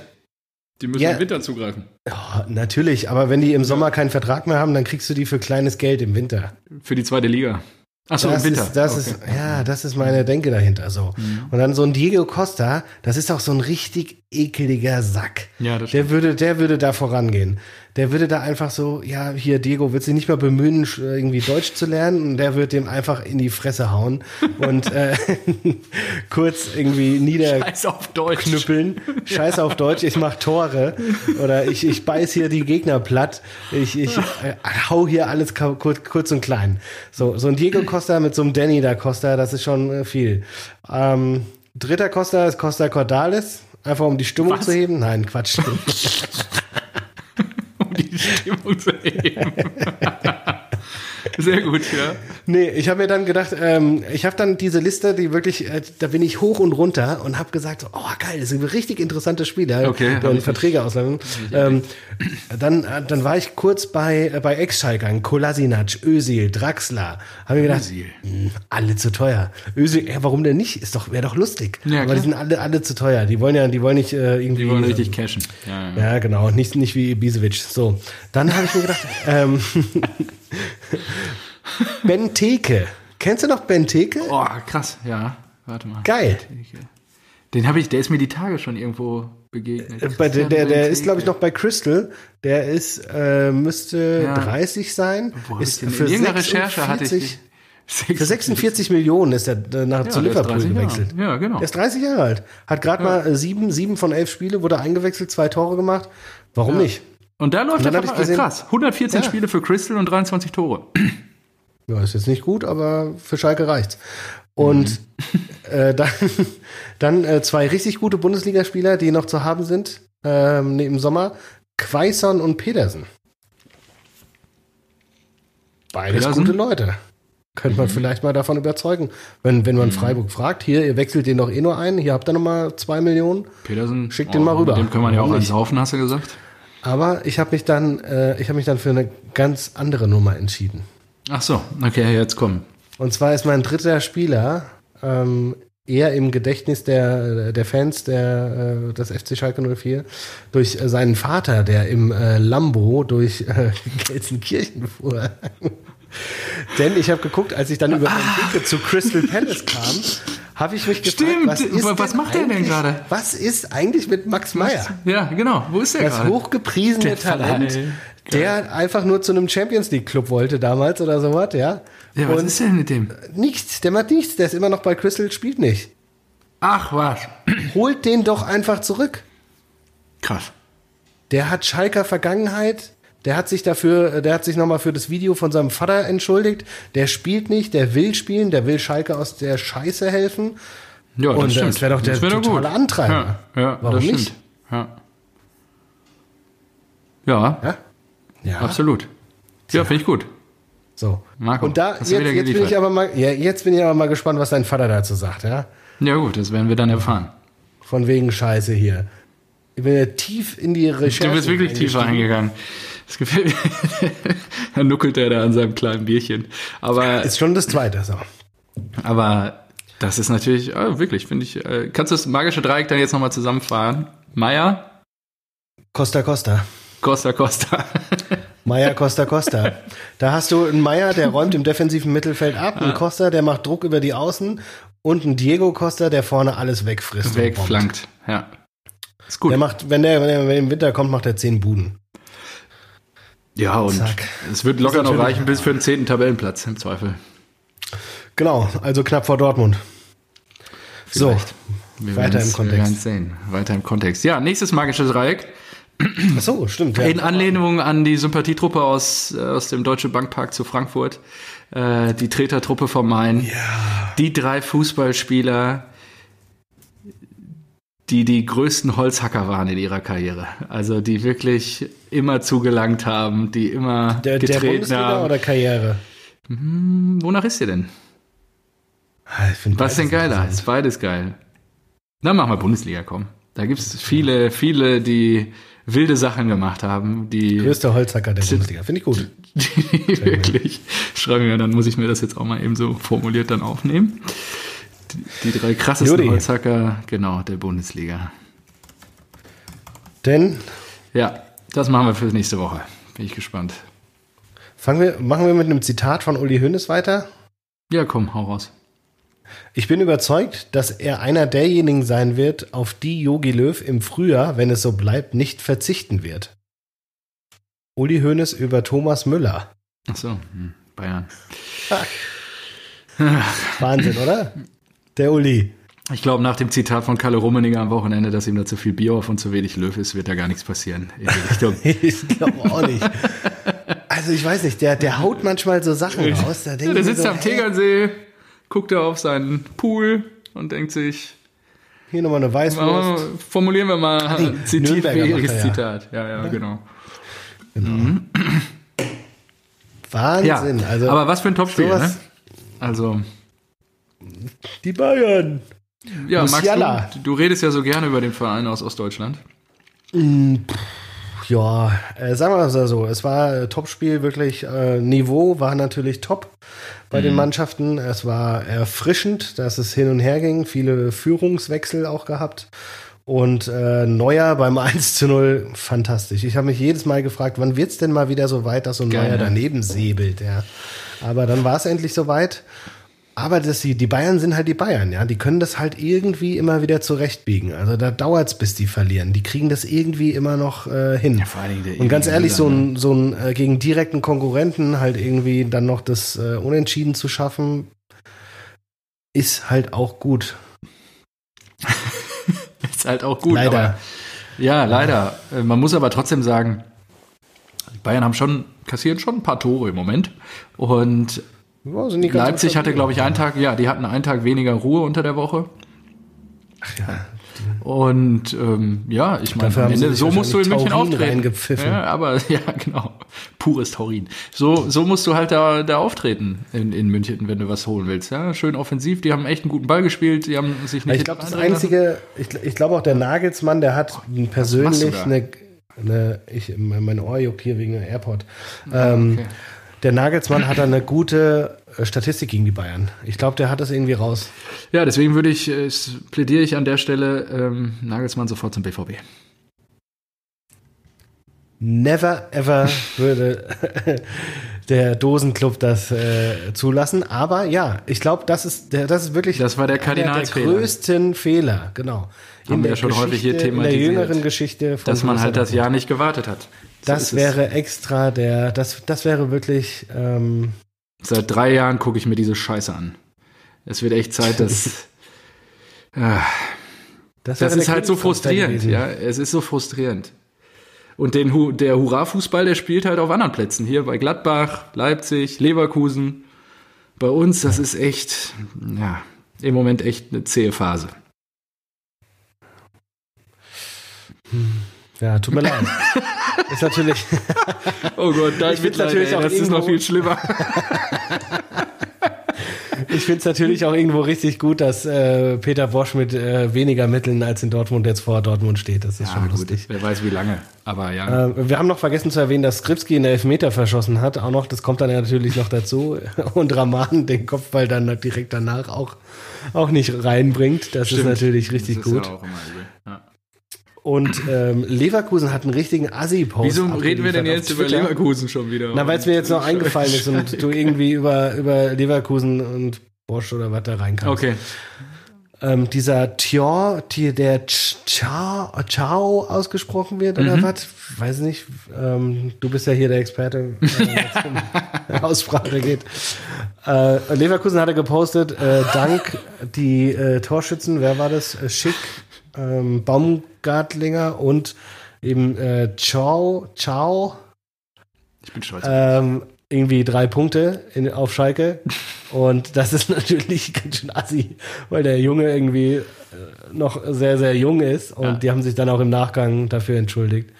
Die müssen im Winter zugreifen. Oh, natürlich, aber wenn die im Sommer keinen Vertrag mehr haben, dann kriegst du die für kleines Geld im Winter. Für die zweite Liga. Achso, im Winter. Das ist meine Denke dahinter. So. Mhm. Und dann so ein Diego Costa, das ist auch so ein richtig ekeliger Sack. Ja, das stimmt. Der würde da vorangehen. Der würde da einfach so, ja, hier, Diego wird sich nicht mal bemühen, irgendwie Deutsch zu lernen. Und der wird dem einfach in die Fresse hauen und kurz irgendwie niederknüppeln. Scheiß auf Deutsch, ich mach Tore. Oder ich beiß hier die Gegner platt. Ich hau hier alles kurz und klein. So ein Diego Costa mit so einem Danny da Costa, das ist schon viel. Dritter Costa ist Costa Cordalis. Einfach um die Stimmung zu heben. Nein, Quatsch. Um die Stimmung zu heben. Sehr gut, ja. Nee, ich habe mir dann gedacht, ich habe dann diese Liste, die wirklich, da bin ich hoch und runter und habe gesagt, so, oh geil, das sind richtig interessante Spieler. Okay. Und Verträge auslaufen. Dann war ich kurz bei Ex-Schalkern, Kolasinac, Özil, Draxler. Habe mir gedacht, alle zu teuer. Özil, warum denn nicht? Wäre doch lustig. Ja, aber die sind alle zu teuer. Die wollen nicht irgendwie... Die wollen richtig cashen. Ja, genau. Nicht wie Ibišević. So, dann habe ich mir gedacht, Benteke. Kennst du noch Benteke? Oh, krass, ja. Warte mal. Geil. Benteke. Der ist mir die Tage schon irgendwo begegnet. Der ist, glaube ich, noch bei Crystal. Der ist, müsste 30 sein. Boah, ist für irgendeine Recherche hatte ich. 46. Für 46 Millionen ist er zu Liverpool gewechselt. Ja, genau. Er ist 30 Jahre alt. Hat gerade mal 7 von 11 Spiele, wurde eingewechselt, 2 Tore gemacht. Warum nicht? Und da läuft er krass. 114 Spiele für Crystal und 23 Tore. Ja, ist jetzt nicht gut, aber für Schalke reicht's. Und dann zwei richtig gute Bundesligaspieler, die noch zu haben sind, im Sommer, Quaison und Pedersen. Beides gute Leute. Könnte man vielleicht mal davon überzeugen. Wenn man Freiburg fragt, hier, ihr wechselt den doch eh nur ein, hier habt ihr nochmal 2 Millionen. Pedersen, schickt den mal rüber. Dem kann man ja auch eins saufen, hast du gesagt. Aber ich habe mich dann für eine ganz andere Nummer entschieden. Ach so, okay, jetzt komm. Und zwar ist mein dritter Spieler eher im Gedächtnis der Fans des FC Schalke 04 durch seinen Vater, der im Lambo durch Gelsenkirchen fuhr. Denn ich habe geguckt, als ich dann über Benteke zu Crystal Palace kam, habe ich mich gefragt, was macht der denn gerade? Was ist eigentlich mit Max Meyer? Ja, genau, wo ist der gerade? Das hochgepriesene Talent. Der einfach nur zu einem Champions-League-Club wollte damals oder sowas, ja. Ja, was ist denn mit dem? Nichts, der macht nichts, der ist immer noch bei Crystal, spielt nicht. Ach was. Holt den doch einfach zurück. Krass. Der hat Schalker Vergangenheit, der hat sich nochmal für das Video von seinem Vater entschuldigt, der spielt nicht, der will spielen, der will Schalke aus der Scheiße helfen. Ja, das stimmt. Und das wäre doch der totale Antreiber. Ja, warum das nicht? Ja. Ja, absolut. Ja, finde ich gut. So. Marco, und da jetzt bin ich aber mal gespannt, was dein Vater dazu sagt, ja? Ja gut, das werden wir dann erfahren. Von wegen Scheiße hier. Ich bin ja tief in die Recherche. Du bist wirklich tiefer eingegangen. Das gefällt mir. Dann nuckelt er da an seinem kleinen Bierchen. Aber ist schon das Zweite so. Aber das ist natürlich wirklich, finde ich. Kannst du das magische Dreieck dann jetzt nochmal zusammenfahren? Meier? Costa. Meier, Costa. Da hast du einen Meier, der räumt im defensiven Mittelfeld ab, einen Costa, der macht Druck über die Außen und einen Diego Costa, der vorne alles wegfrisst. Wegflankt, ja. Ist gut. Der macht, wenn der im Winter kommt, macht er 10 Buden. Ja, und es wird locker noch reichen bis für den 10. Tabellenplatz, im Zweifel. Genau, also knapp vor Dortmund. Vielleicht. So, weiter im Kontext. Wir werden es sehen. Weiter im Kontext. Ja, nächstes magisches Dreieck. Ach so, stimmt. Ja. In Anlehnung an die Sympathietruppe aus dem Deutsche Bankpark zu Frankfurt, die Tretertruppe vom Main, die 3 Fußballspieler, die die größten Holzhacker waren in ihrer Karriere. Also die wirklich immer zugelangt haben, die immer getreten haben. Der Bundesliga oder Karriere? Wonach ist ihr denn? Was denn geiler? Ist beides geil. Dann machen wir Bundesliga, komm. Da gibt es viele, die wilde Sachen gemacht haben. Die größte Holzhacker der Bundesliga. Finde ich gut. Die wirklich. Schreiben wir, dann muss ich mir das jetzt auch mal eben so formuliert dann aufnehmen. Die drei krassesten Holzhacker, genau, der Bundesliga. Denn? Ja, das machen wir für nächste Woche. Bin ich gespannt. Machen wir mit einem Zitat von Uli Hoeneß weiter? Ja, komm, hau raus. Ich bin überzeugt, dass er einer derjenigen sein wird, auf die Jogi Löw im Frühjahr, wenn es so bleibt, nicht verzichten wird. Uli Hoeneß über Thomas Müller. Ach so, Bayern. Wahnsinn, oder? Der Uli. Ich glaube, nach dem Zitat von Kalle Rummenigge am Wochenende, dass ihm da zu viel Bierhoff und zu wenig Löw ist, wird da gar nichts passieren in die Richtung. Ich glaube auch nicht. Also ich weiß nicht, der haut manchmal so Sachen raus. Da der sitzt so, am Tegernsee, guckt er auf seinen Pool und denkt sich, hier nochmal eine Weißwurst. Formulieren wir mal ein Zitat. Ja, genau. Mhm. Wahnsinn. Ja, also, aber was für ein Topspiel, ne? Also die Bayern. Ja, Max, du redest ja so gerne über den Verein aus Ostdeutschland. Ja, sagen wir mal so, es war Topspiel, wirklich Niveau war natürlich top bei den Mannschaften. Es war erfrischend, dass es hin und her ging, viele Führungswechsel auch gehabt und Neuer beim 1:0, fantastisch. Ich habe mich jedes Mal gefragt, wann wird es denn mal wieder so weit, dass so ein Neuer daneben säbelt, ja. Aber dann war es endlich so weit. Aber die Bayern sind halt die Bayern, ja. Die können das halt irgendwie immer wieder zurechtbiegen. Also da dauert es, bis die verlieren. Die kriegen das irgendwie immer noch hin. Ja, vor allen Dingen und ganz ehrlich, so ein gegen direkten Konkurrenten halt irgendwie dann noch das Unentschieden zu schaffen, ist halt auch gut. Ist halt auch gut. Leider. Aber, ja, leider. Man muss aber trotzdem sagen, die Bayern kassieren schon ein paar Tore im Moment. Und Leipzig hatte, glaube ich, einen Tag, ja, die hatten einen Tag weniger Ruhe unter der Woche. Ach ja. Und ich meine, am Ende, so musst du in München auftreten. Ja, aber ja, genau. Pures Taurin. So musst du halt da auftreten in München, wenn du was holen willst. Ja, schön offensiv, die haben echt einen guten Ball gespielt, die haben sich nicht. Ich glaube, das Einzige, ich glaube auch der Nagelsmann, der hat persönlich mein Ohr juckt hier wegen der Airport. Okay. Der Nagelsmann hat da eine gute Statistik gegen die Bayern. Ich glaube, der hat das irgendwie raus. Ja, deswegen plädiere ich an der Stelle Nagelsmann sofort zum BVB. Never ever würde der Dosenclub das zulassen. Aber ja, ich glaube, das ist wirklich der größten Fehler. Genau. Haben wir ja schon häufig hier thematisiert. In der jüngeren Geschichte. Dass man halt das Jahr nicht gewartet hat. Das wäre extra das wäre wirklich. Seit 3 Jahren gucke ich mir diese Scheiße an. Es wird echt Zeit, dass. Das ist halt so frustrierend. Ja, es ist so frustrierend. Und der Hurra-Fußball, der spielt halt auf anderen Plätzen. Hier bei Gladbach, Leipzig, Leverkusen. Bei uns, das ist echt, ja, im Moment echt eine zähe Phase. Ja, tut mir leid. Ist natürlich. Oh Gott, ich finde natürlich auch, das ist noch viel schlimmer. Ich finde es natürlich auch irgendwo richtig gut, dass Peter Bosch mit weniger Mitteln als in Dortmund jetzt vor Dortmund steht. Das ist schon lustig. Wer weiß wie lange, aber ja. Wir haben noch vergessen zu erwähnen, dass Skripski einen Elfmeter verschossen hat. Auch noch, das kommt dann natürlich noch dazu. Und Rahman den Kopfball dann noch direkt danach auch nicht reinbringt. Das Stimmt. Ist natürlich richtig gut. Das ist gut. Ja auch immer übel. Ja. Und Leverkusen hat einen richtigen Assi-Post. Wieso reden wir denn jetzt über Leverkusen schon wieder? Na, weil es mir jetzt noch eingefallen ist und du irgendwie über Leverkusen und Bosch oder was da reinkamst. Okay. Dieser Ciao ausgesprochen wird oder was? Weiß nicht. Du bist ja hier der Experte, wenn es um Aussprache geht. Leverkusen hat er gepostet, dank die Torschützen, wer war das? Schick. Baumgartlinger und eben Ciao. Ich bin stolz. Irgendwie 3 Punkte auf Schalke. Und das ist natürlich ganz schön assi, weil der Junge irgendwie noch sehr, sehr jung ist. Und die haben sich dann auch im Nachgang dafür entschuldigt.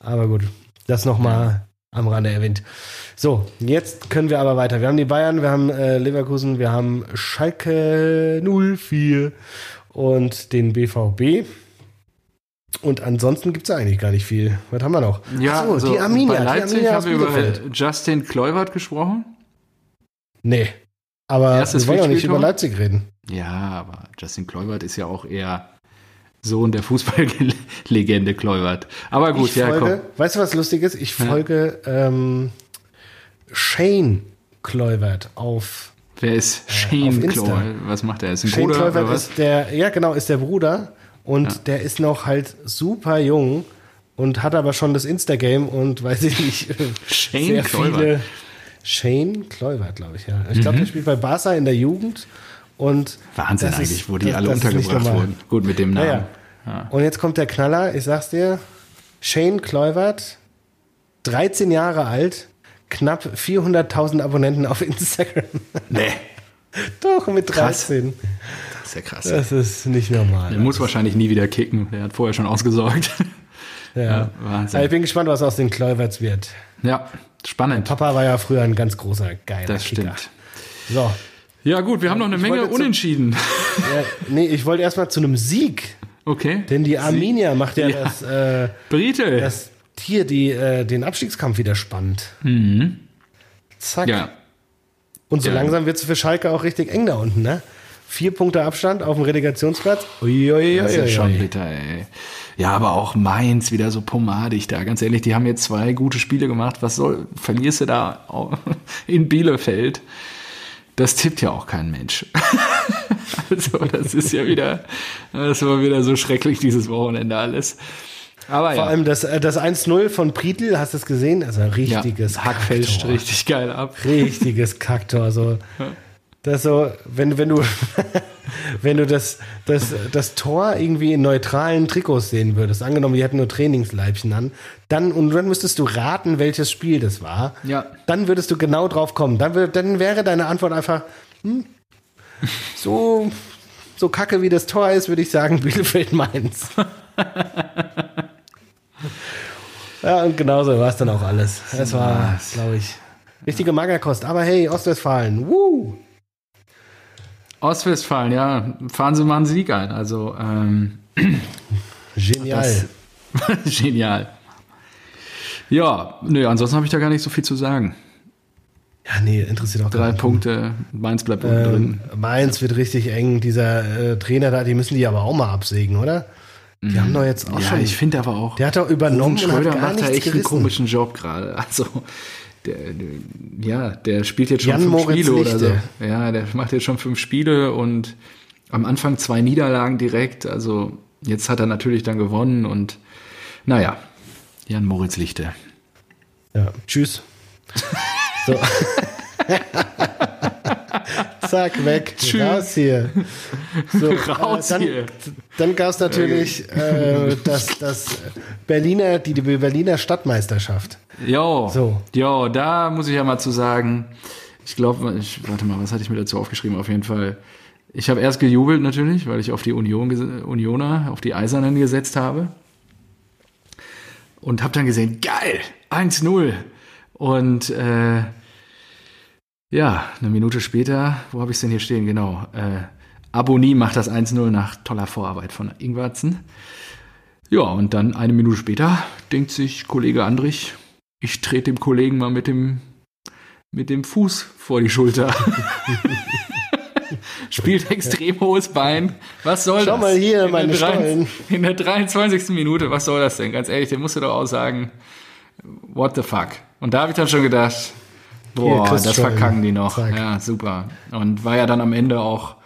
Aber gut, das nochmal am Rande erwähnt. So, jetzt können wir aber weiter. Wir haben die Bayern, wir haben Leverkusen, wir haben Schalke 04 und den BVB. Und ansonsten gibt es ja eigentlich gar nicht viel. Was haben wir noch? Ja, achso, also die Arminia. Bei Leipzig haben wir über Justin Kluivert gesprochen. Nee, aber wir wollen ja nicht über Leipzig reden. Ja, aber Justin Kluivert ist ja auch eher Sohn der Fußballlegende Kluivert. Aber gut, ich folge, komm. Weißt du, was lustig ist? Ich folge Shane Kluivert auf. Wer ist Shane Kluivert? Was macht er? Ist ein Shane Bruder oder was? Ist der Bruder. Und der ist noch halt super jung und hat aber schon das Insta-Game und weiß ich nicht, sehr viele. Shane Kluivert, glaube ich, ja. Ich glaube, der spielt bei Barca in der Jugend. Und Wahnsinn eigentlich, wo die alle untergebracht wurden. Gut, mit dem Namen. Ja. Ja. Und jetzt kommt der Knaller, ich sag's dir, Shane Kluivert, 13 Jahre alt, knapp 400.000 Abonnenten auf Instagram. Nee. Doch, mit 13. Krass. Das ist ja krass. Das ist nicht normal. Der muss wahrscheinlich nie wieder kicken. Der hat vorher schon ausgesorgt. Ja, Wahnsinn. Ich bin gespannt, was aus den Kluiverts wird. Ja, spannend. Papa war ja früher ein ganz großer geiler Das Kicker. Stimmt. So. Ja gut, wir haben noch eine Menge Unentschieden. Ich wollte erstmal zu einem Sieg. Okay. Denn die Arminia macht ja den Abstiegskampf wieder spannend. Mhm. Zack. Ja. Und so langsam wird es für Schalke auch richtig eng da unten, ne? 4 Punkte Abstand auf dem Relegationsplatz. Uiuiui. Das ist ja schon bitter, ey. Ja, aber auch Mainz wieder so pomadig da. Ganz ehrlich, die haben jetzt 2 gute Spiele gemacht. Was soll, verlierst du da in Bielefeld? Das tippt ja auch kein Mensch. Also das ist ja wieder, das war wieder so schrecklich dieses Wochenende alles. Aber vor allem das 1-0 von Prietl, hast du es gesehen? Also ein richtiges Hacktor. Hack fälscht richtig geil ab. Richtiges Kacktor. So. Das so, wenn du das Tor irgendwie in neutralen Trikots sehen würdest, angenommen, die hätten nur Trainingsleibchen an, dann müsstest du raten, welches Spiel das war. Ja. Dann würdest du genau drauf kommen. Dann wäre deine Antwort einfach, so kacke wie das Tor ist, würde ich sagen, Bielefeld-Mainz. Ja, und genauso war es dann auch alles. Es war, glaube ich, richtige Magerkost. Aber hey, Ostwestfalen, woo! Ostwestfalen, ja, fahren sie mal einen Sieg ein. Also, genial. Genial. Ja, nö, ansonsten habe ich da gar nicht so viel zu sagen. Ja, nee, interessiert auch gar nicht. 3 Punkte, Mainz bleibt unten drin. Mainz wird richtig eng. Dieser Trainer da, die müssen die aber auch mal absägen, oder? Die haben doch jetzt auch schon. Ja, ich finde aber auch. Der hat doch übernommen. Schröder macht da echt einen komischen Job gerade. Also. Der spielt jetzt schon 5 Spiele oder so. Ja, der macht jetzt schon 5 Spiele und am Anfang 2 Niederlagen direkt. Also jetzt hat er natürlich dann gewonnen und naja, Jan-Moritz Lichte. Ja, tschüss. So. Zack, weg. Tschüss. Raus hier. So, dann gab es natürlich das Berliner, die Berliner Stadtmeisterschaft. Jo, so. Jo, da muss ich ja mal zu sagen, ich glaube, warte mal, was hatte ich mir dazu aufgeschrieben? Auf jeden Fall, ich habe erst gejubelt natürlich, weil ich auf die Unioner, auf die Eisernen gesetzt habe und habe dann gesehen, geil, 1-0 und ja, eine Minute später, wo habe ich es denn hier stehen? Genau. Aboni macht das 1-0 nach toller Vorarbeit von Ingwarzen. Ja, und dann eine Minute später denkt sich Kollege Andrich, ich trete dem Kollegen mal mit dem Fuß vor die Schulter. Spielt extrem hohes Bein. Was soll das? Schau mal hier, meine Stollen. In der 23. Minute, was soll das denn? Ganz ehrlich, der musste doch auch sagen, what the fuck? Und da habe ich dann schon gedacht, boah, das verkacken die noch. Zack. Ja, super. Und war ja dann am Ende auch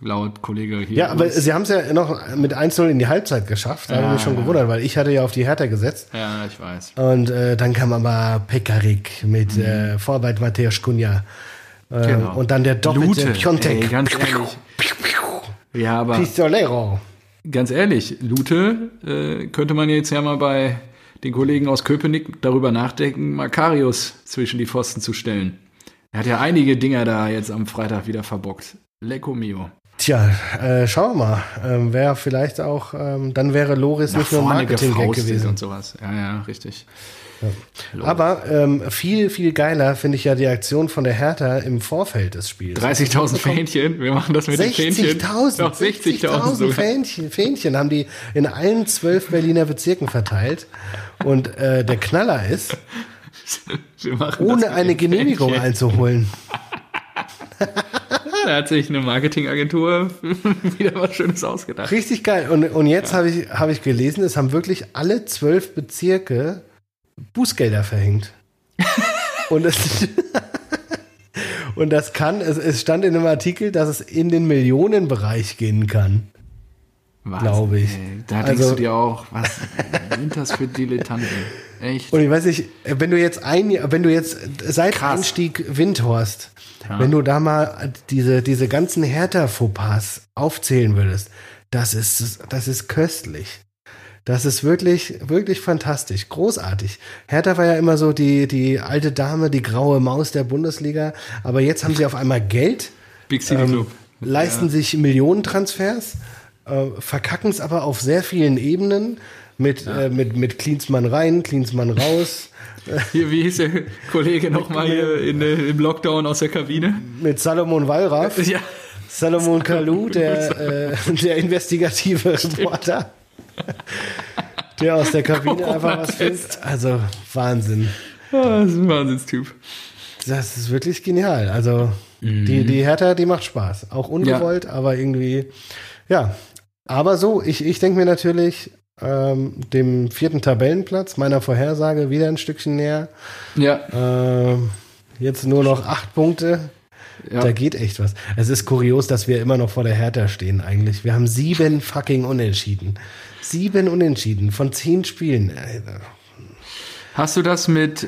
laut Kollege hier. Ja, aber sie haben es ja noch mit 1-0 in die Halbzeit geschafft. Da habe ich mich schon gewundert, weil ich hatte ja auf die Hertha gesetzt. Ja, ich weiß. Und dann kam aber Pekarik mit Vorarbeit Mateusz Cunha. Genau. Und dann der doppelte Piontek. Ey, ganz ehrlich. Ja, aber Pistolero. Ganz ehrlich, Lute könnte man jetzt ja mal bei den Kollegen aus Köpenick darüber nachdenken, Makarius zwischen die Pfosten zu stellen. Er hat ja einige Dinger da jetzt am Freitag wieder verbockt. Lecco mio. Tja, schauen wir mal. Wäre vielleicht auch, dann wäre Loris nicht nur ein Marketing-Gag gewesen. Und sowas. Ja, richtig. Ja. Aber viel, viel geiler finde ich ja die Aktion von der Hertha im Vorfeld des Spiels. 30.000 Fähnchen, wir machen das mit den Fähnchen. 60.000 Fähnchen haben die in allen 12 Berliner Bezirken verteilt. Und der Knaller ist, ohne eine Genehmigung Fähnchen einzuholen. Da hat sich eine Marketingagentur wieder was Schönes ausgedacht. Richtig geil. Und jetzt habe ich gelesen, es haben wirklich alle 12 Bezirke Bußgelder verhängt. Und das kann, es stand in einem Artikel, dass es in den Millionenbereich gehen kann. Glaube ich. Ey, da denkst du dir auch, was sind das für Dilettanten? Echt? Und ich weiß nicht, wenn du jetzt seit krass Einstieg Windhorst, ja, wenn du da mal diese ganzen Hertha-Fauxpas aufzählen würdest, das ist köstlich. Das ist wirklich, wirklich fantastisch, großartig. Hertha war ja immer so die alte Dame, die graue Maus der Bundesliga, aber jetzt haben sie auf einmal Geld, Big City Club, leisten sich Millionentransfers, verkacken es aber auf sehr vielen Ebenen. Mit Klinsmann rein, Klinsmann raus. Hier, wie hieß der Kollege nochmal hier im Lockdown aus der Kabine? Mit Salomon Wallraff. Ja. Salomon Kalou, der investigative Reporter. Der aus der Kabine Corona einfach was findet. Also Wahnsinn. Ja, das ist ein Wahnsinnstyp. Das ist wirklich genial. Also die Hertha, die macht Spaß. Auch ungewollt, aber irgendwie, ja. Aber so, ich denke mir natürlich, dem 4. Tabellenplatz, meiner Vorhersage, wieder ein Stückchen näher. Ja. Jetzt nur noch 8 Punkte. Ja. Da geht echt was. Es ist kurios, dass wir immer noch vor der Hertha stehen eigentlich. Wir haben 7 fucking Unentschieden. 7 Unentschieden von 10 Spielen. Hast du das mit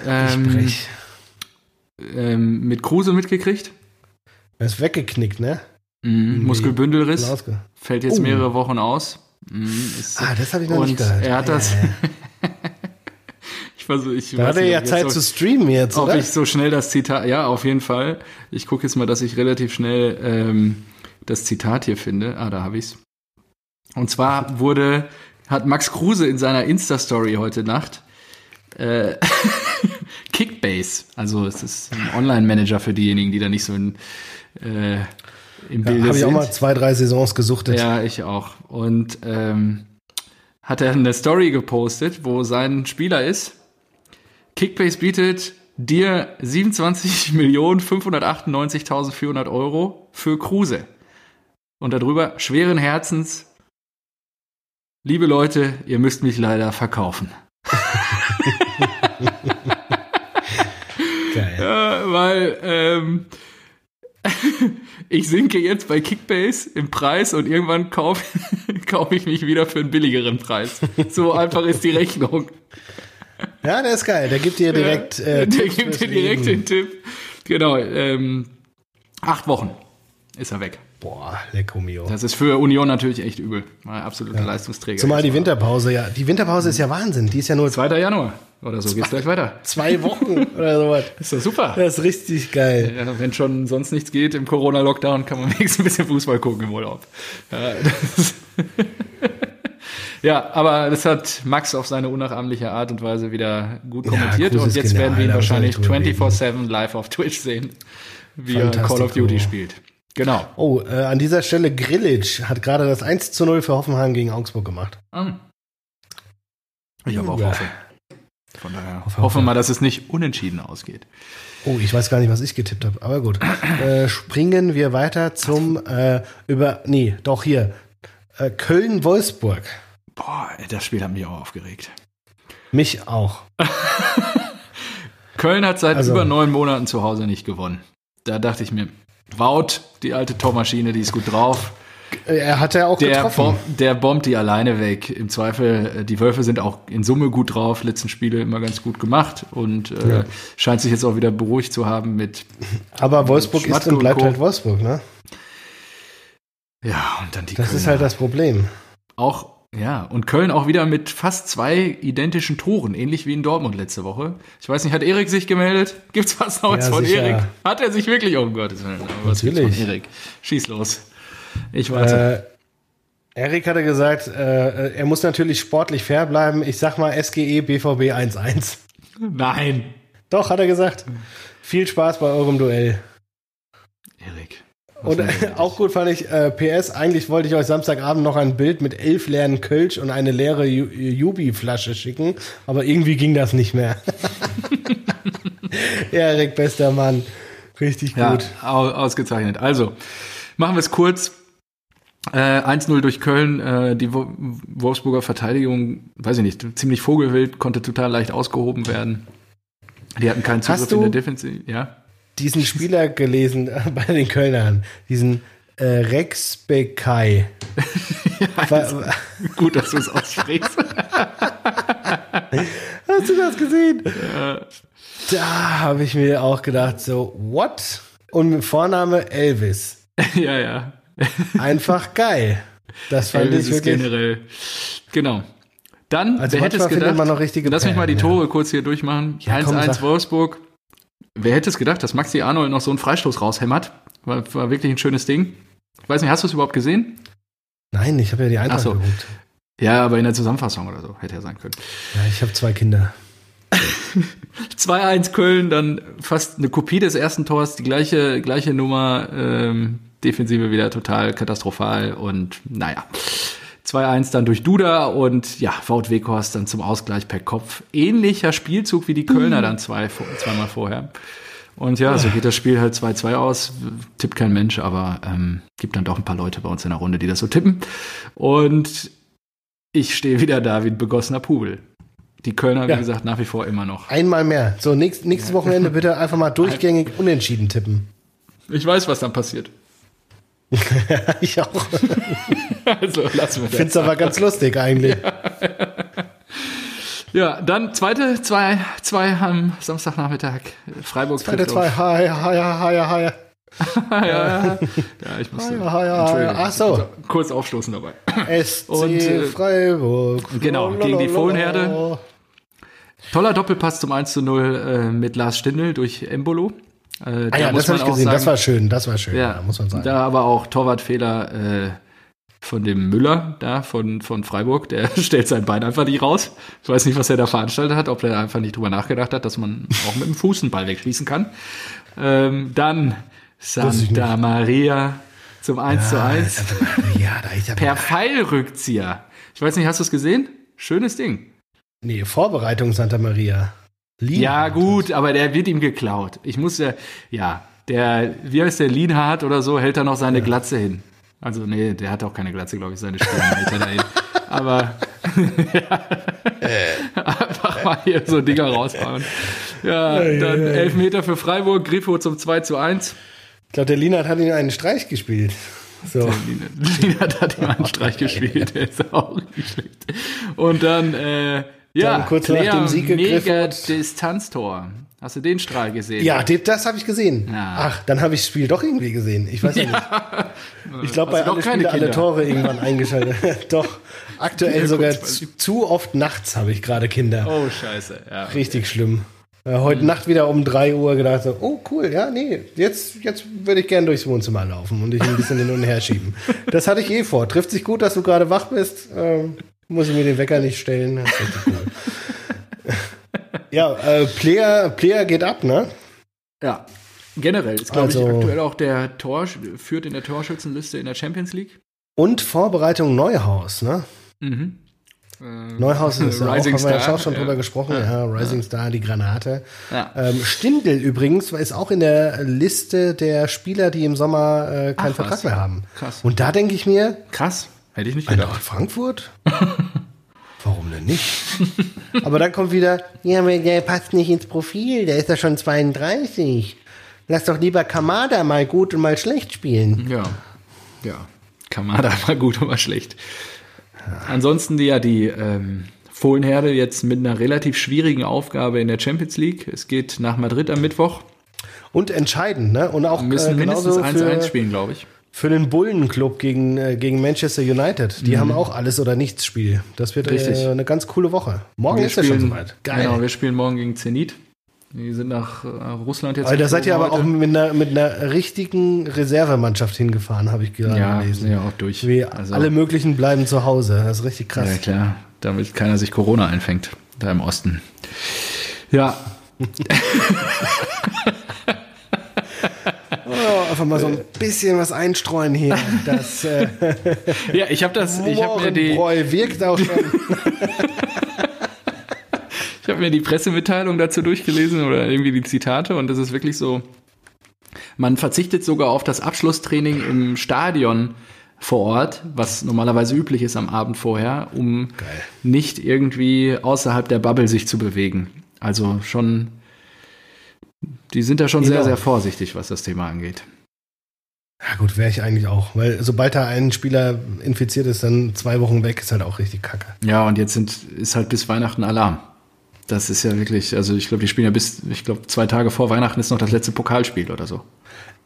Kruse mitgekriegt? Er ist weggeknickt, ne? Mhm. Muskelbündelriss. Blauske. Fällt jetzt mehrere Wochen aus. Das habe ich noch nicht gehört. Er hat das. Da hat er ja Zeit zu streamen jetzt, oder? Ob ich so schnell das Zitat. Ja, auf jeden Fall. Ich gucke jetzt mal, dass ich relativ schnell das Zitat hier finde. Da habe ich es. Und zwar hat Max Kruse in seiner Insta-Story heute Nacht Kickbase, also es ist ein Online-Manager für diejenigen, die da nicht so im Bilde sind. Habe ich auch mal 2-3 Saisons gesuchtet. Ja, ich auch. Und hat er eine Story gepostet, wo sein Spieler ist. Kickbase bietet dir 27.598.400 Euro für Kruse. Und darüber schweren Herzens: Liebe Leute, ihr müsst mich leider verkaufen. Geil. Ja, weil ich sinke jetzt bei Kickbase im Preis und irgendwann kaufe ich mich wieder für einen billigeren Preis. So einfach ist die Rechnung. Ja, der ist geil. Der gibt dir direkt den Tipp. Genau. 8 Wochen ist er weg. Boah, lecko mio. Das ist für Union natürlich echt übel. Mein absoluter Leistungsträger. Zumal die Winterpause, Die Winterpause ist ja Wahnsinn. Die ist ja nur 2. Januar oder so. Geht's gleich weiter. 2 Wochen oder sowas. Ist doch super. Das ist richtig geil. Ja, wenn schon sonst nichts geht im Corona-Lockdown, kann man wenigstens ein bisschen Fußball gucken im Urlaub. Ja, ja, aber das hat Max auf seine unnachahmliche Art und Weise wieder gut kommentiert. Und jetzt werden wir ihn wahrscheinlich 24/7 live auf Twitch sehen, wie er Call of Duty spielt. Genau. Oh, an dieser Stelle Grillitsch hat gerade das 1:0 für Hoffenheim gegen Augsburg gemacht. Ich habe auch Hoffnung. Von daher hoffen wir mal, dass es nicht unentschieden ausgeht. Oh, ich weiß gar nicht, was ich getippt habe, aber gut. Springen wir weiter zum Köln-Wolfsburg. Boah, das Spiel hat mich auch aufgeregt. Mich auch. Köln hat seit über 9 Monaten zu Hause nicht gewonnen. Da dachte ich mir, Wout, die alte Tormaschine, die ist gut drauf. Er hat ja auch getroffen. Der bombt die alleine weg. Im Zweifel, die Wölfe sind auch in Summe gut drauf. Letzten Spiele immer ganz gut gemacht und scheint sich jetzt auch wieder beruhigt zu haben mit. Aber Wolfsburg ist und bleibt halt Wolfsburg, ne? Ja, und dann die Kölner. Das ist halt das Problem. Auch, ja, und Köln auch wieder mit fast 2 identischen Toren, ähnlich wie in Dortmund letzte Woche. Ich weiß nicht, hat Erik sich gemeldet? Gibt's was Neues von Erik? Hat er sich wirklich, um Gottes Willen? Was gibt's von Erik? Schieß los. Ich warte. Erik hatte gesagt, er muss natürlich sportlich fair bleiben. Ich sag mal SGE BVB 1-1. Nein. Doch, hat er gesagt. Viel Spaß bei eurem Duell. Erik. Und auch gut fand ich, PS, eigentlich wollte ich euch Samstagabend noch ein Bild mit 11 leeren Kölsch und eine leere Jubi-Flasche schicken, aber irgendwie ging das nicht mehr. Erik, bester Mann. Richtig gut. Ja, ausgezeichnet. Also, machen wir es kurz. 1-0 durch Köln, die Wolfsburger Verteidigung, weiß ich nicht, ziemlich vogelwild, konnte total leicht ausgehoben werden. Die hatten keinen Zugriff in der Defensive. Ja. Diesen Spieler gelesen bei den Kölnern, diesen Rex Bekai. Ja, also, gut, dass du es aussprichst. Hast du das gesehen? Ja. Da habe ich mir auch gedacht, so, what? Und mit Vorname Elvis. Ja, ja. Einfach geil. Das fand Elvis ich wirklich. Ist generell. Genau. Dann, also wer hätte es gedacht, man noch richtige lass mich mal die Tore kurz hier durchmachen. 1-1 Wolfsburg. Wer hätte es gedacht, dass Maxi Arnold noch so einen Freistoß raushämmert? War wirklich ein schönes Ding. Ich weiß nicht, hast du es überhaupt gesehen? Nein, ich habe ja die Eintracht geguckt. Ja, aber in der Zusammenfassung oder so hätte er sein können. Ja, ich habe 2 Kinder. 2-1 Köln, dann fast eine Kopie des ersten Tors, die gleiche Nummer, Defensive wieder total katastrophal und naja. 2-1 dann durch Duda und ja, Wout Weghorst dann zum Ausgleich per Kopf. Ähnlicher Spielzug wie die Kölner dann zweimal vorher. Und ja, so geht das Spiel halt 2-2 aus. Tippt kein Mensch, aber gibt dann doch ein paar Leute bei uns in der Runde, die das so tippen. Und ich stehe wieder da wie ein begossener Pudel. Die Kölner, wie gesagt, nach wie vor immer noch. Einmal mehr. So, nächstes Wochenende bitte einfach mal durchgängig unentschieden tippen. Ich weiß, was dann passiert. Ich auch. Also lassen wir das. Find's aber ganz lustig eigentlich. Ja, dann zweite 2-2 am Samstagnachmittag. Freiburg. Zweite 2, hi. Ja, ich muss kurz aufstoßen dabei. SC und, Freiburg. Genau, gegen die Fohlenherde. Toller Doppelpass zum 1-0 mit Lars Stindl durch Embolo. Das habe ich gesehen, sagen, das war schön, ja, muss man sagen. Da aber auch Torwartfehler von dem Müller, da von Freiburg, der stellt sein Bein einfach nicht raus. Ich weiß nicht, was er da veranstaltet hat, ob er einfach nicht drüber nachgedacht hat, dass man auch mit dem Fuß einen Ball wegschießen kann. Dann Santa Maria zum 1:1. Ja, per Pfeilrückzieher. Ich weiß nicht, hast du es gesehen? Schönes Ding. Nee, Vorbereitung Santa Maria. Lienhardt. Ja, gut, aber der wird ihm geklaut. Ich muss wie heißt der, Lienhardt oder so, hält da noch seine Glatze hin. Also, nee, der hat auch keine Glatze, glaube ich, seine Stirn hält er da hin. Aber, einfach mal hier so Dinger rausbauen. Ja, dann 11 Meter für Freiburg, Grifo zum 2:1. Ich glaube, der Lienhardt hat ihm einen Streich gespielt. So. Lienhardt hat ihm einen Streich gespielt, der ist auch nicht schlecht. Und dann, dann kurz nach dem Sieg mega Distanztor. Hast du den Strahl gesehen? Ja, das habe ich gesehen. Ja. Ach, dann habe ich das Spiel doch irgendwie gesehen. Ich weiß nicht. Ich glaube, bei alle Spiele, alle Tore irgendwann eingeschaltet. Doch, aktuell sogar zu oft nachts habe ich gerade Kinder. Oh, scheiße. Ja, richtig schlimm. Heute Nacht wieder um 3 Uhr gedacht, so, oh cool, ja, nee, jetzt würde ich gerne durchs Wohnzimmer laufen und dich ein bisschen hin und her schieben. Das hatte ich vor. Trifft sich gut, dass du gerade wach bist. Muss ich mir den Wecker nicht stellen. Das ist richtig cool. Ja, Player geht ab, ne? Ja, generell. Ist, glaube ich, aktuell auch der führt in der Torschützenliste in der Champions League. Und Vorbereitung Neuhaus, ne? Mhm. Neuhaus ist ja auch, haben wir ja auch schon drüber gesprochen. Ja, Rising Star, die Granate. Ja. Stindl übrigens ist auch in der Liste der Spieler, die im Sommer keinen Vertrag mehr haben. Krass. Und da denke ich mir... Krass. Hätte ich nicht gedacht. Eintracht Frankfurt? Warum denn nicht? Aber dann kommt wieder, ja, aber der passt nicht ins Profil, der ist ja schon 32. Lass doch lieber Kamada mal gut und mal schlecht spielen. Ja. Kamada mal gut und mal schlecht. Ansonsten die Fohlenherde jetzt mit einer relativ schwierigen Aufgabe in der Champions League. Es geht nach Madrid am Mittwoch. Und entscheidend, ne? Und auch müssen mindestens 1-1 spielen, glaube ich. Für den Bullenclub gegen Manchester United. Die haben auch alles oder nichts Spiel. Das wird eine ganz coole Woche. Morgen ist ja schon soweit. Geil. Genau, wir spielen morgen gegen Zenit. Die sind nach Russland jetzt. Da seid ihr aber auch mit einer richtigen Reservemannschaft hingefahren, habe ich gerade gelesen. Ja, auch durch. Alle möglichen bleiben zu Hause. Das ist richtig krass. Ja, klar. Damit keiner sich Corona einfängt, da im Osten. Ja. Oh, einfach mal so ein bisschen was einstreuen hier. Das, ja, ich habe das. Ich habe mir die. Wirkt auch schon. Ich habe mir die Pressemitteilung dazu durchgelesen oder irgendwie die Zitate und das ist wirklich so. Man verzichtet sogar auf das Abschlusstraining im Stadion vor Ort, was normalerweise üblich ist am Abend vorher, um nicht irgendwie außerhalb der Bubble sich zu bewegen. Also schon, die sind da schon sehr, sehr vorsichtig, was das Thema angeht. Ja gut, wäre ich eigentlich auch, weil sobald da ein Spieler infiziert ist, dann 2 Wochen weg, ist halt auch richtig kacke. Ja, und jetzt ist halt bis Weihnachten Alarm. Das ist ja wirklich, also ich glaube, die spielen ja bis, ich glaube, 2 Tage vor Weihnachten ist noch das letzte Pokalspiel oder so.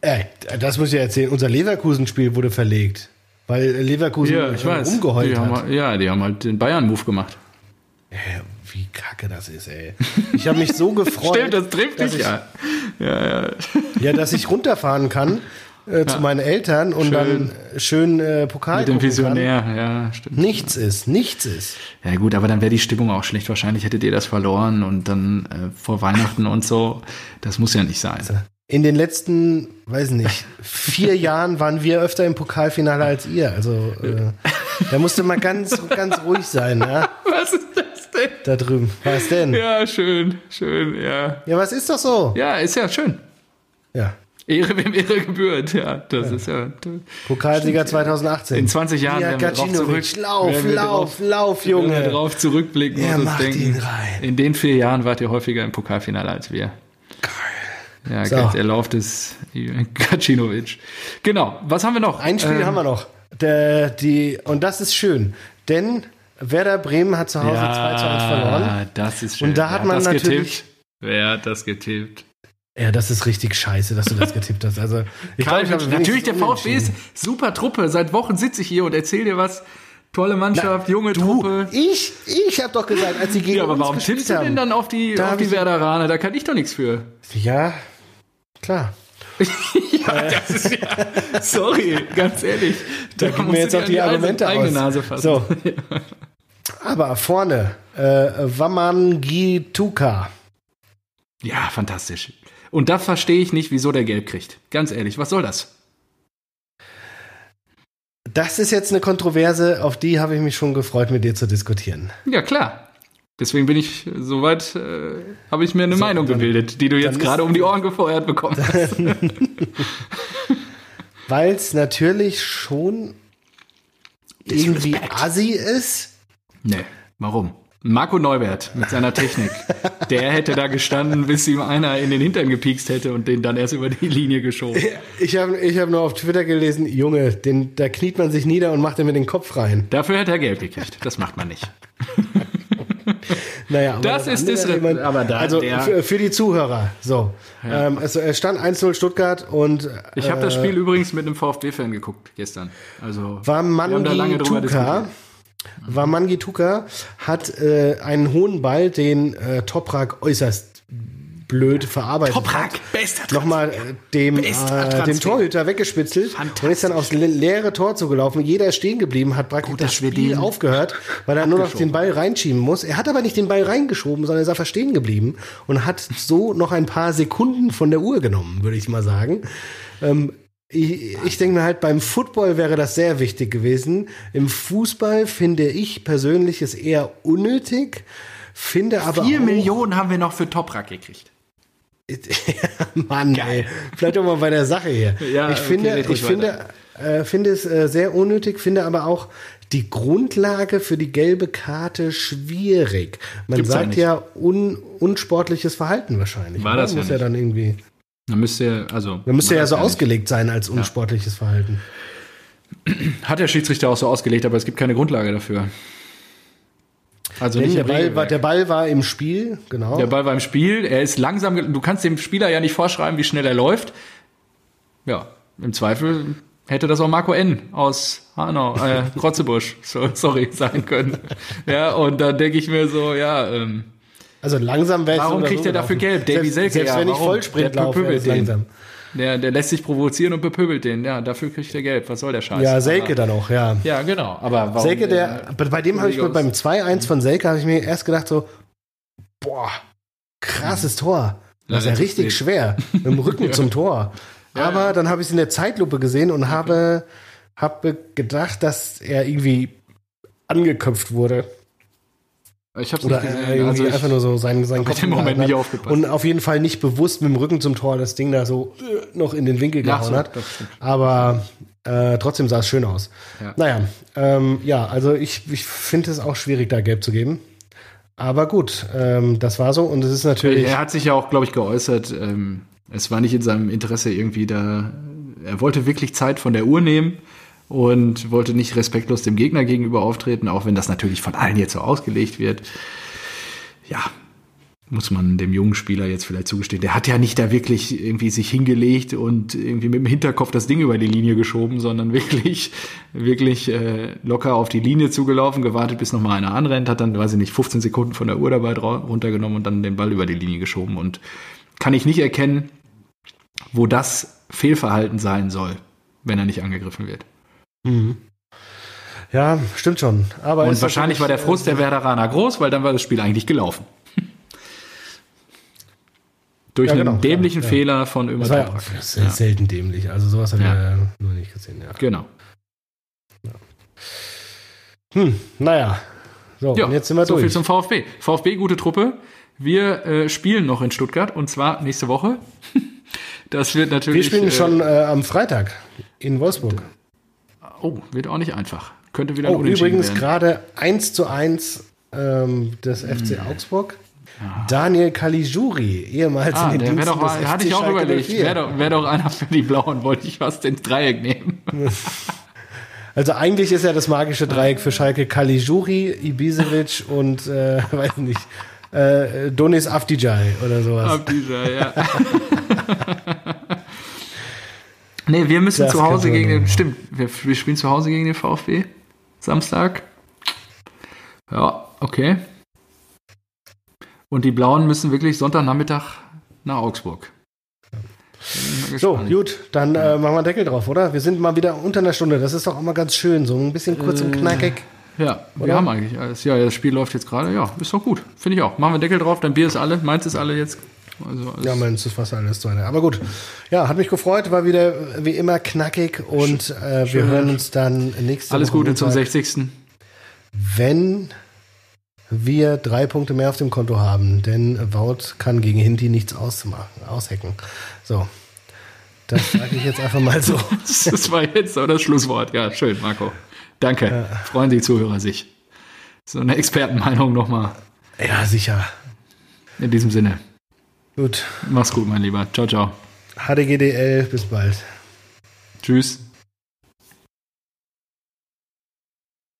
Ey, das muss ich ja erzählen, unser Leverkusen-Spiel wurde verlegt, weil Leverkusen rumgeheult hat. Ja, die haben halt den Bayern-Move gemacht. Ja, wie kacke das ist, ey. Ich habe mich so gefreut. Stimmt, das trifft dich ja. Ja, dass ich runterfahren kann zu meinen Eltern und dann schön Pokal mit dem Visionär, kann. Ja, stimmt. Nichts ist. Ja gut, aber dann wäre die Stimmung auch schlecht. Wahrscheinlich hättet ihr das verloren und dann vor Weihnachten und so. Das muss ja nicht sein. In den letzten, weiß nicht, 4 Jahren waren wir öfter im Pokalfinale als ihr. Also da musste man ganz, ganz ruhig sein. Ja? Was ist das denn? Da drüben. Was denn? Ja, schön, ja. Ja, was ist doch so? Ja, ist ja schön. Ja. Ehre, wem Ehre gebührt, ja. Das ist ja Pokalsieger 2018. In 20 Jahren werden wir drauf zurück. Lauf, Junge. Werden wir drauf zurückblicken und uns denken. In den 4 Jahren wart ihr häufiger im Pokalfinale als wir. Geil. Ja, so. Ganz erlaubtes Gacinovic. Genau, was haben wir noch? Ein Spiel haben wir noch. Und das ist schön, denn Werder Bremen hat zu Hause 2:1 verloren. Ja, das ist schön. Und da hat man das natürlich... Wer hat das getippt? Ja, das ist richtig scheiße, dass du das getippt hast. Also, natürlich, der VfB ist super Truppe. Seit Wochen sitze ich hier und erzähle dir was. Tolle Mannschaft, junge Truppe. Ich habe doch gesagt, als sie gegen uns gespielt haben. Ja, aber warum tippst du denn dann auf die Werderaner? Da kann ich doch nichts für. Ja, klar. Das ist ja. Sorry, ganz ehrlich. Da kommen mir jetzt auch die Argumente eigene Nase fassen. So. Aber vorne, Wamangituka. Ja, fantastisch. Und da verstehe ich nicht, wieso der Gelb kriegt. Ganz ehrlich, was soll das? Das ist jetzt eine Kontroverse, auf die habe ich mich schon gefreut, mit dir zu diskutieren. Ja, klar. Deswegen bin ich soweit, habe ich mir eine Meinung gebildet, die du jetzt gerade um die Ohren gefeuert bekommen hast. Weil es natürlich schon irgendwie assi ist. Nee, warum? Marco Neubert mit seiner Technik, der hätte da gestanden, bis ihm einer in den Hintern gepiekst hätte und den dann erst über die Linie geschoben. Ich hab nur auf Twitter gelesen, Junge, da kniet man sich nieder und macht ihm mit den Kopf rein. Dafür hätte er Geld gekriegt, das macht man nicht. Naja, aber das ist disrespekt. Also für die Zuhörer, so. Ja. Also es stand 1:0 Stuttgart und... Ich habe das Spiel übrigens mit einem VfB-Fan geguckt gestern. Also, war Wamangituka. Wamangituka hat einen hohen Ball, den Toprak äußerst blöd verarbeitet hat. Toprak, nochmal dem Torhüter weggespitzelt und ist dann aufs leere Tor zugelaufen. Jeder ist stehen geblieben, hat praktisch das Spiel aufgehört, weil er nur noch den Ball reinschieben muss. Er hat aber nicht den Ball reingeschoben, sondern ist einfach stehen geblieben und hat so noch ein paar Sekunden von der Uhr genommen, würde ich mal sagen. Ich denke mir halt, beim Football wäre das sehr wichtig gewesen. Im Fußball finde ich persönlich es eher unnötig. 4 Millionen haben wir noch für Toprak gekriegt. Mann, ey, vielleicht doch mal bei der Sache hier. Ja, ich finde es sehr unnötig, finde aber auch die Grundlage für die gelbe Karte schwierig. Man Gibt's sagt ja unsportliches Verhalten wahrscheinlich. War das muss ja dann irgendwie... Dann müsste ja so ausgelegt sein als unsportliches Verhalten. Hat der Schiedsrichter auch so ausgelegt, aber es gibt keine Grundlage dafür. Also nicht der Ball war im Spiel, genau. Der Ball war im Spiel, er ist langsam, du kannst dem Spieler ja nicht vorschreiben, wie schnell er läuft. Ja, im Zweifel hätte das auch Marco N. aus Hanau, Rotzebusch, sein können. Ja, und da denke ich mir so, also langsam wäre es. Warum kriegt er dafür gelb? Davy Selke, selbst wenn ich Vollsprint laufe, ist langsam. Der lässt sich provozieren und bepöbelt den. Ja, dafür kriegt er gelb. Was soll der Scheiß? Ja, Selke dann auch, ja. Ja, genau. Aber warum? Selke, beim 2:1 von Selke habe ich mir erst gedacht so, boah, krasses Tor. Das ist ja richtig schwer, mit dem Rücken zum Tor. Aber dann habe ich es in der Zeitlupe gesehen und habe gedacht, dass er irgendwie angeköpft wurde. Ich hab's nicht gesehen. Irgendwie einfach nur so seinen Kopf. Ich hab den Moment nicht aufgepasst. Und auf jeden Fall nicht bewusst mit dem Rücken zum Tor das Ding da so noch in den Winkel gehauen hat. Aber trotzdem sah es schön aus. Ja. Naja, also ich finde es auch schwierig, da gelb zu geben. Aber gut, das war so. Und es ist natürlich. Er hat sich ja auch, glaube ich, geäußert. Es war nicht in seinem Interesse irgendwie da. Er wollte wirklich Zeit von der Uhr nehmen und wollte nicht respektlos dem Gegner gegenüber auftreten, auch wenn das natürlich von allen jetzt so ausgelegt wird. Ja, muss man dem jungen Spieler jetzt vielleicht zugestehen. Der hat ja nicht da wirklich irgendwie sich hingelegt und irgendwie mit dem Hinterkopf das Ding über die Linie geschoben, sondern wirklich locker auf die Linie zugelaufen, gewartet, bis nochmal einer anrennt, hat dann, weiß ich nicht, 15 Sekunden von der Uhr dabei runtergenommen und dann den Ball über die Linie geschoben. Und kann ich nicht erkennen, wo das Fehlverhalten sein soll, wenn er nicht angegriffen wird. Mhm. Ja, stimmt schon. Aber und wahrscheinlich war der Frust der Werderaner groß, weil dann war das Spiel eigentlich gelaufen. Durch einen dämlichen Fehler von Ömer Toprak. Das ist selten dämlich. Also sowas haben wir nur nicht gesehen. Ja. Genau. Ja. Naja. So, und jetzt sind wir durch. So viel zum VfB. VfB, gute Truppe. Wir spielen noch in Stuttgart und zwar nächste Woche. Das wird natürlich. Wir spielen schon am Freitag in Wolfsburg. Oh, wird auch nicht einfach. Könnte wieder unentschieden werden. Übrigens gerade 1:1 des FC Augsburg. Ja. Daniel Caligiuri, ehemals in den Diensten des FC hatte ich auch überlegt. Wäre doch einer für die Blauen, wollte ich fast ins Dreieck nehmen. Also eigentlich ist ja das magische Dreieck für Schalke Caligiuri, Ibišević und, weiß nicht, Donis Avdijaj oder sowas. Avdijaj, ja. Nee, wir müssen das zu Hause gegen den. Stimmt, wir spielen zu Hause gegen den VfB. Samstag. Ja, okay. Und die Blauen müssen wirklich Sonntagnachmittag nach Augsburg. So, gut, dann machen wir einen Deckel drauf, oder? Wir sind mal wieder unter einer Stunde. Das ist doch auch mal ganz schön, so ein bisschen kurz und knackig. Ja, oder? Wir haben eigentlich alles. Ja, das Spiel läuft jetzt gerade. Ja, ist doch gut. Finde ich auch. Machen wir einen Deckel drauf, dein Bier ist alle. Meins ist alle jetzt. Also ja, meins ist fast alles zu einer. Aber gut, ja, hat mich gefreut, war wieder wie immer knackig und wir hören uns dann nächste Woche. Alles Gute zum 60. Wenn wir 3 Punkte mehr auf dem Konto haben, denn Wout kann gegen Hinti nichts aushecken. So, das sage ich jetzt einfach mal so. Das war jetzt auch das Schlusswort. Ja, schön, Marco. Danke. Freuen die Zuhörer sich. So eine Expertenmeinung nochmal. Ja, sicher. In diesem Sinne. Gut. Mach's gut, mein Lieber. Ciao, ciao. HDGDL, bis bald. Tschüss.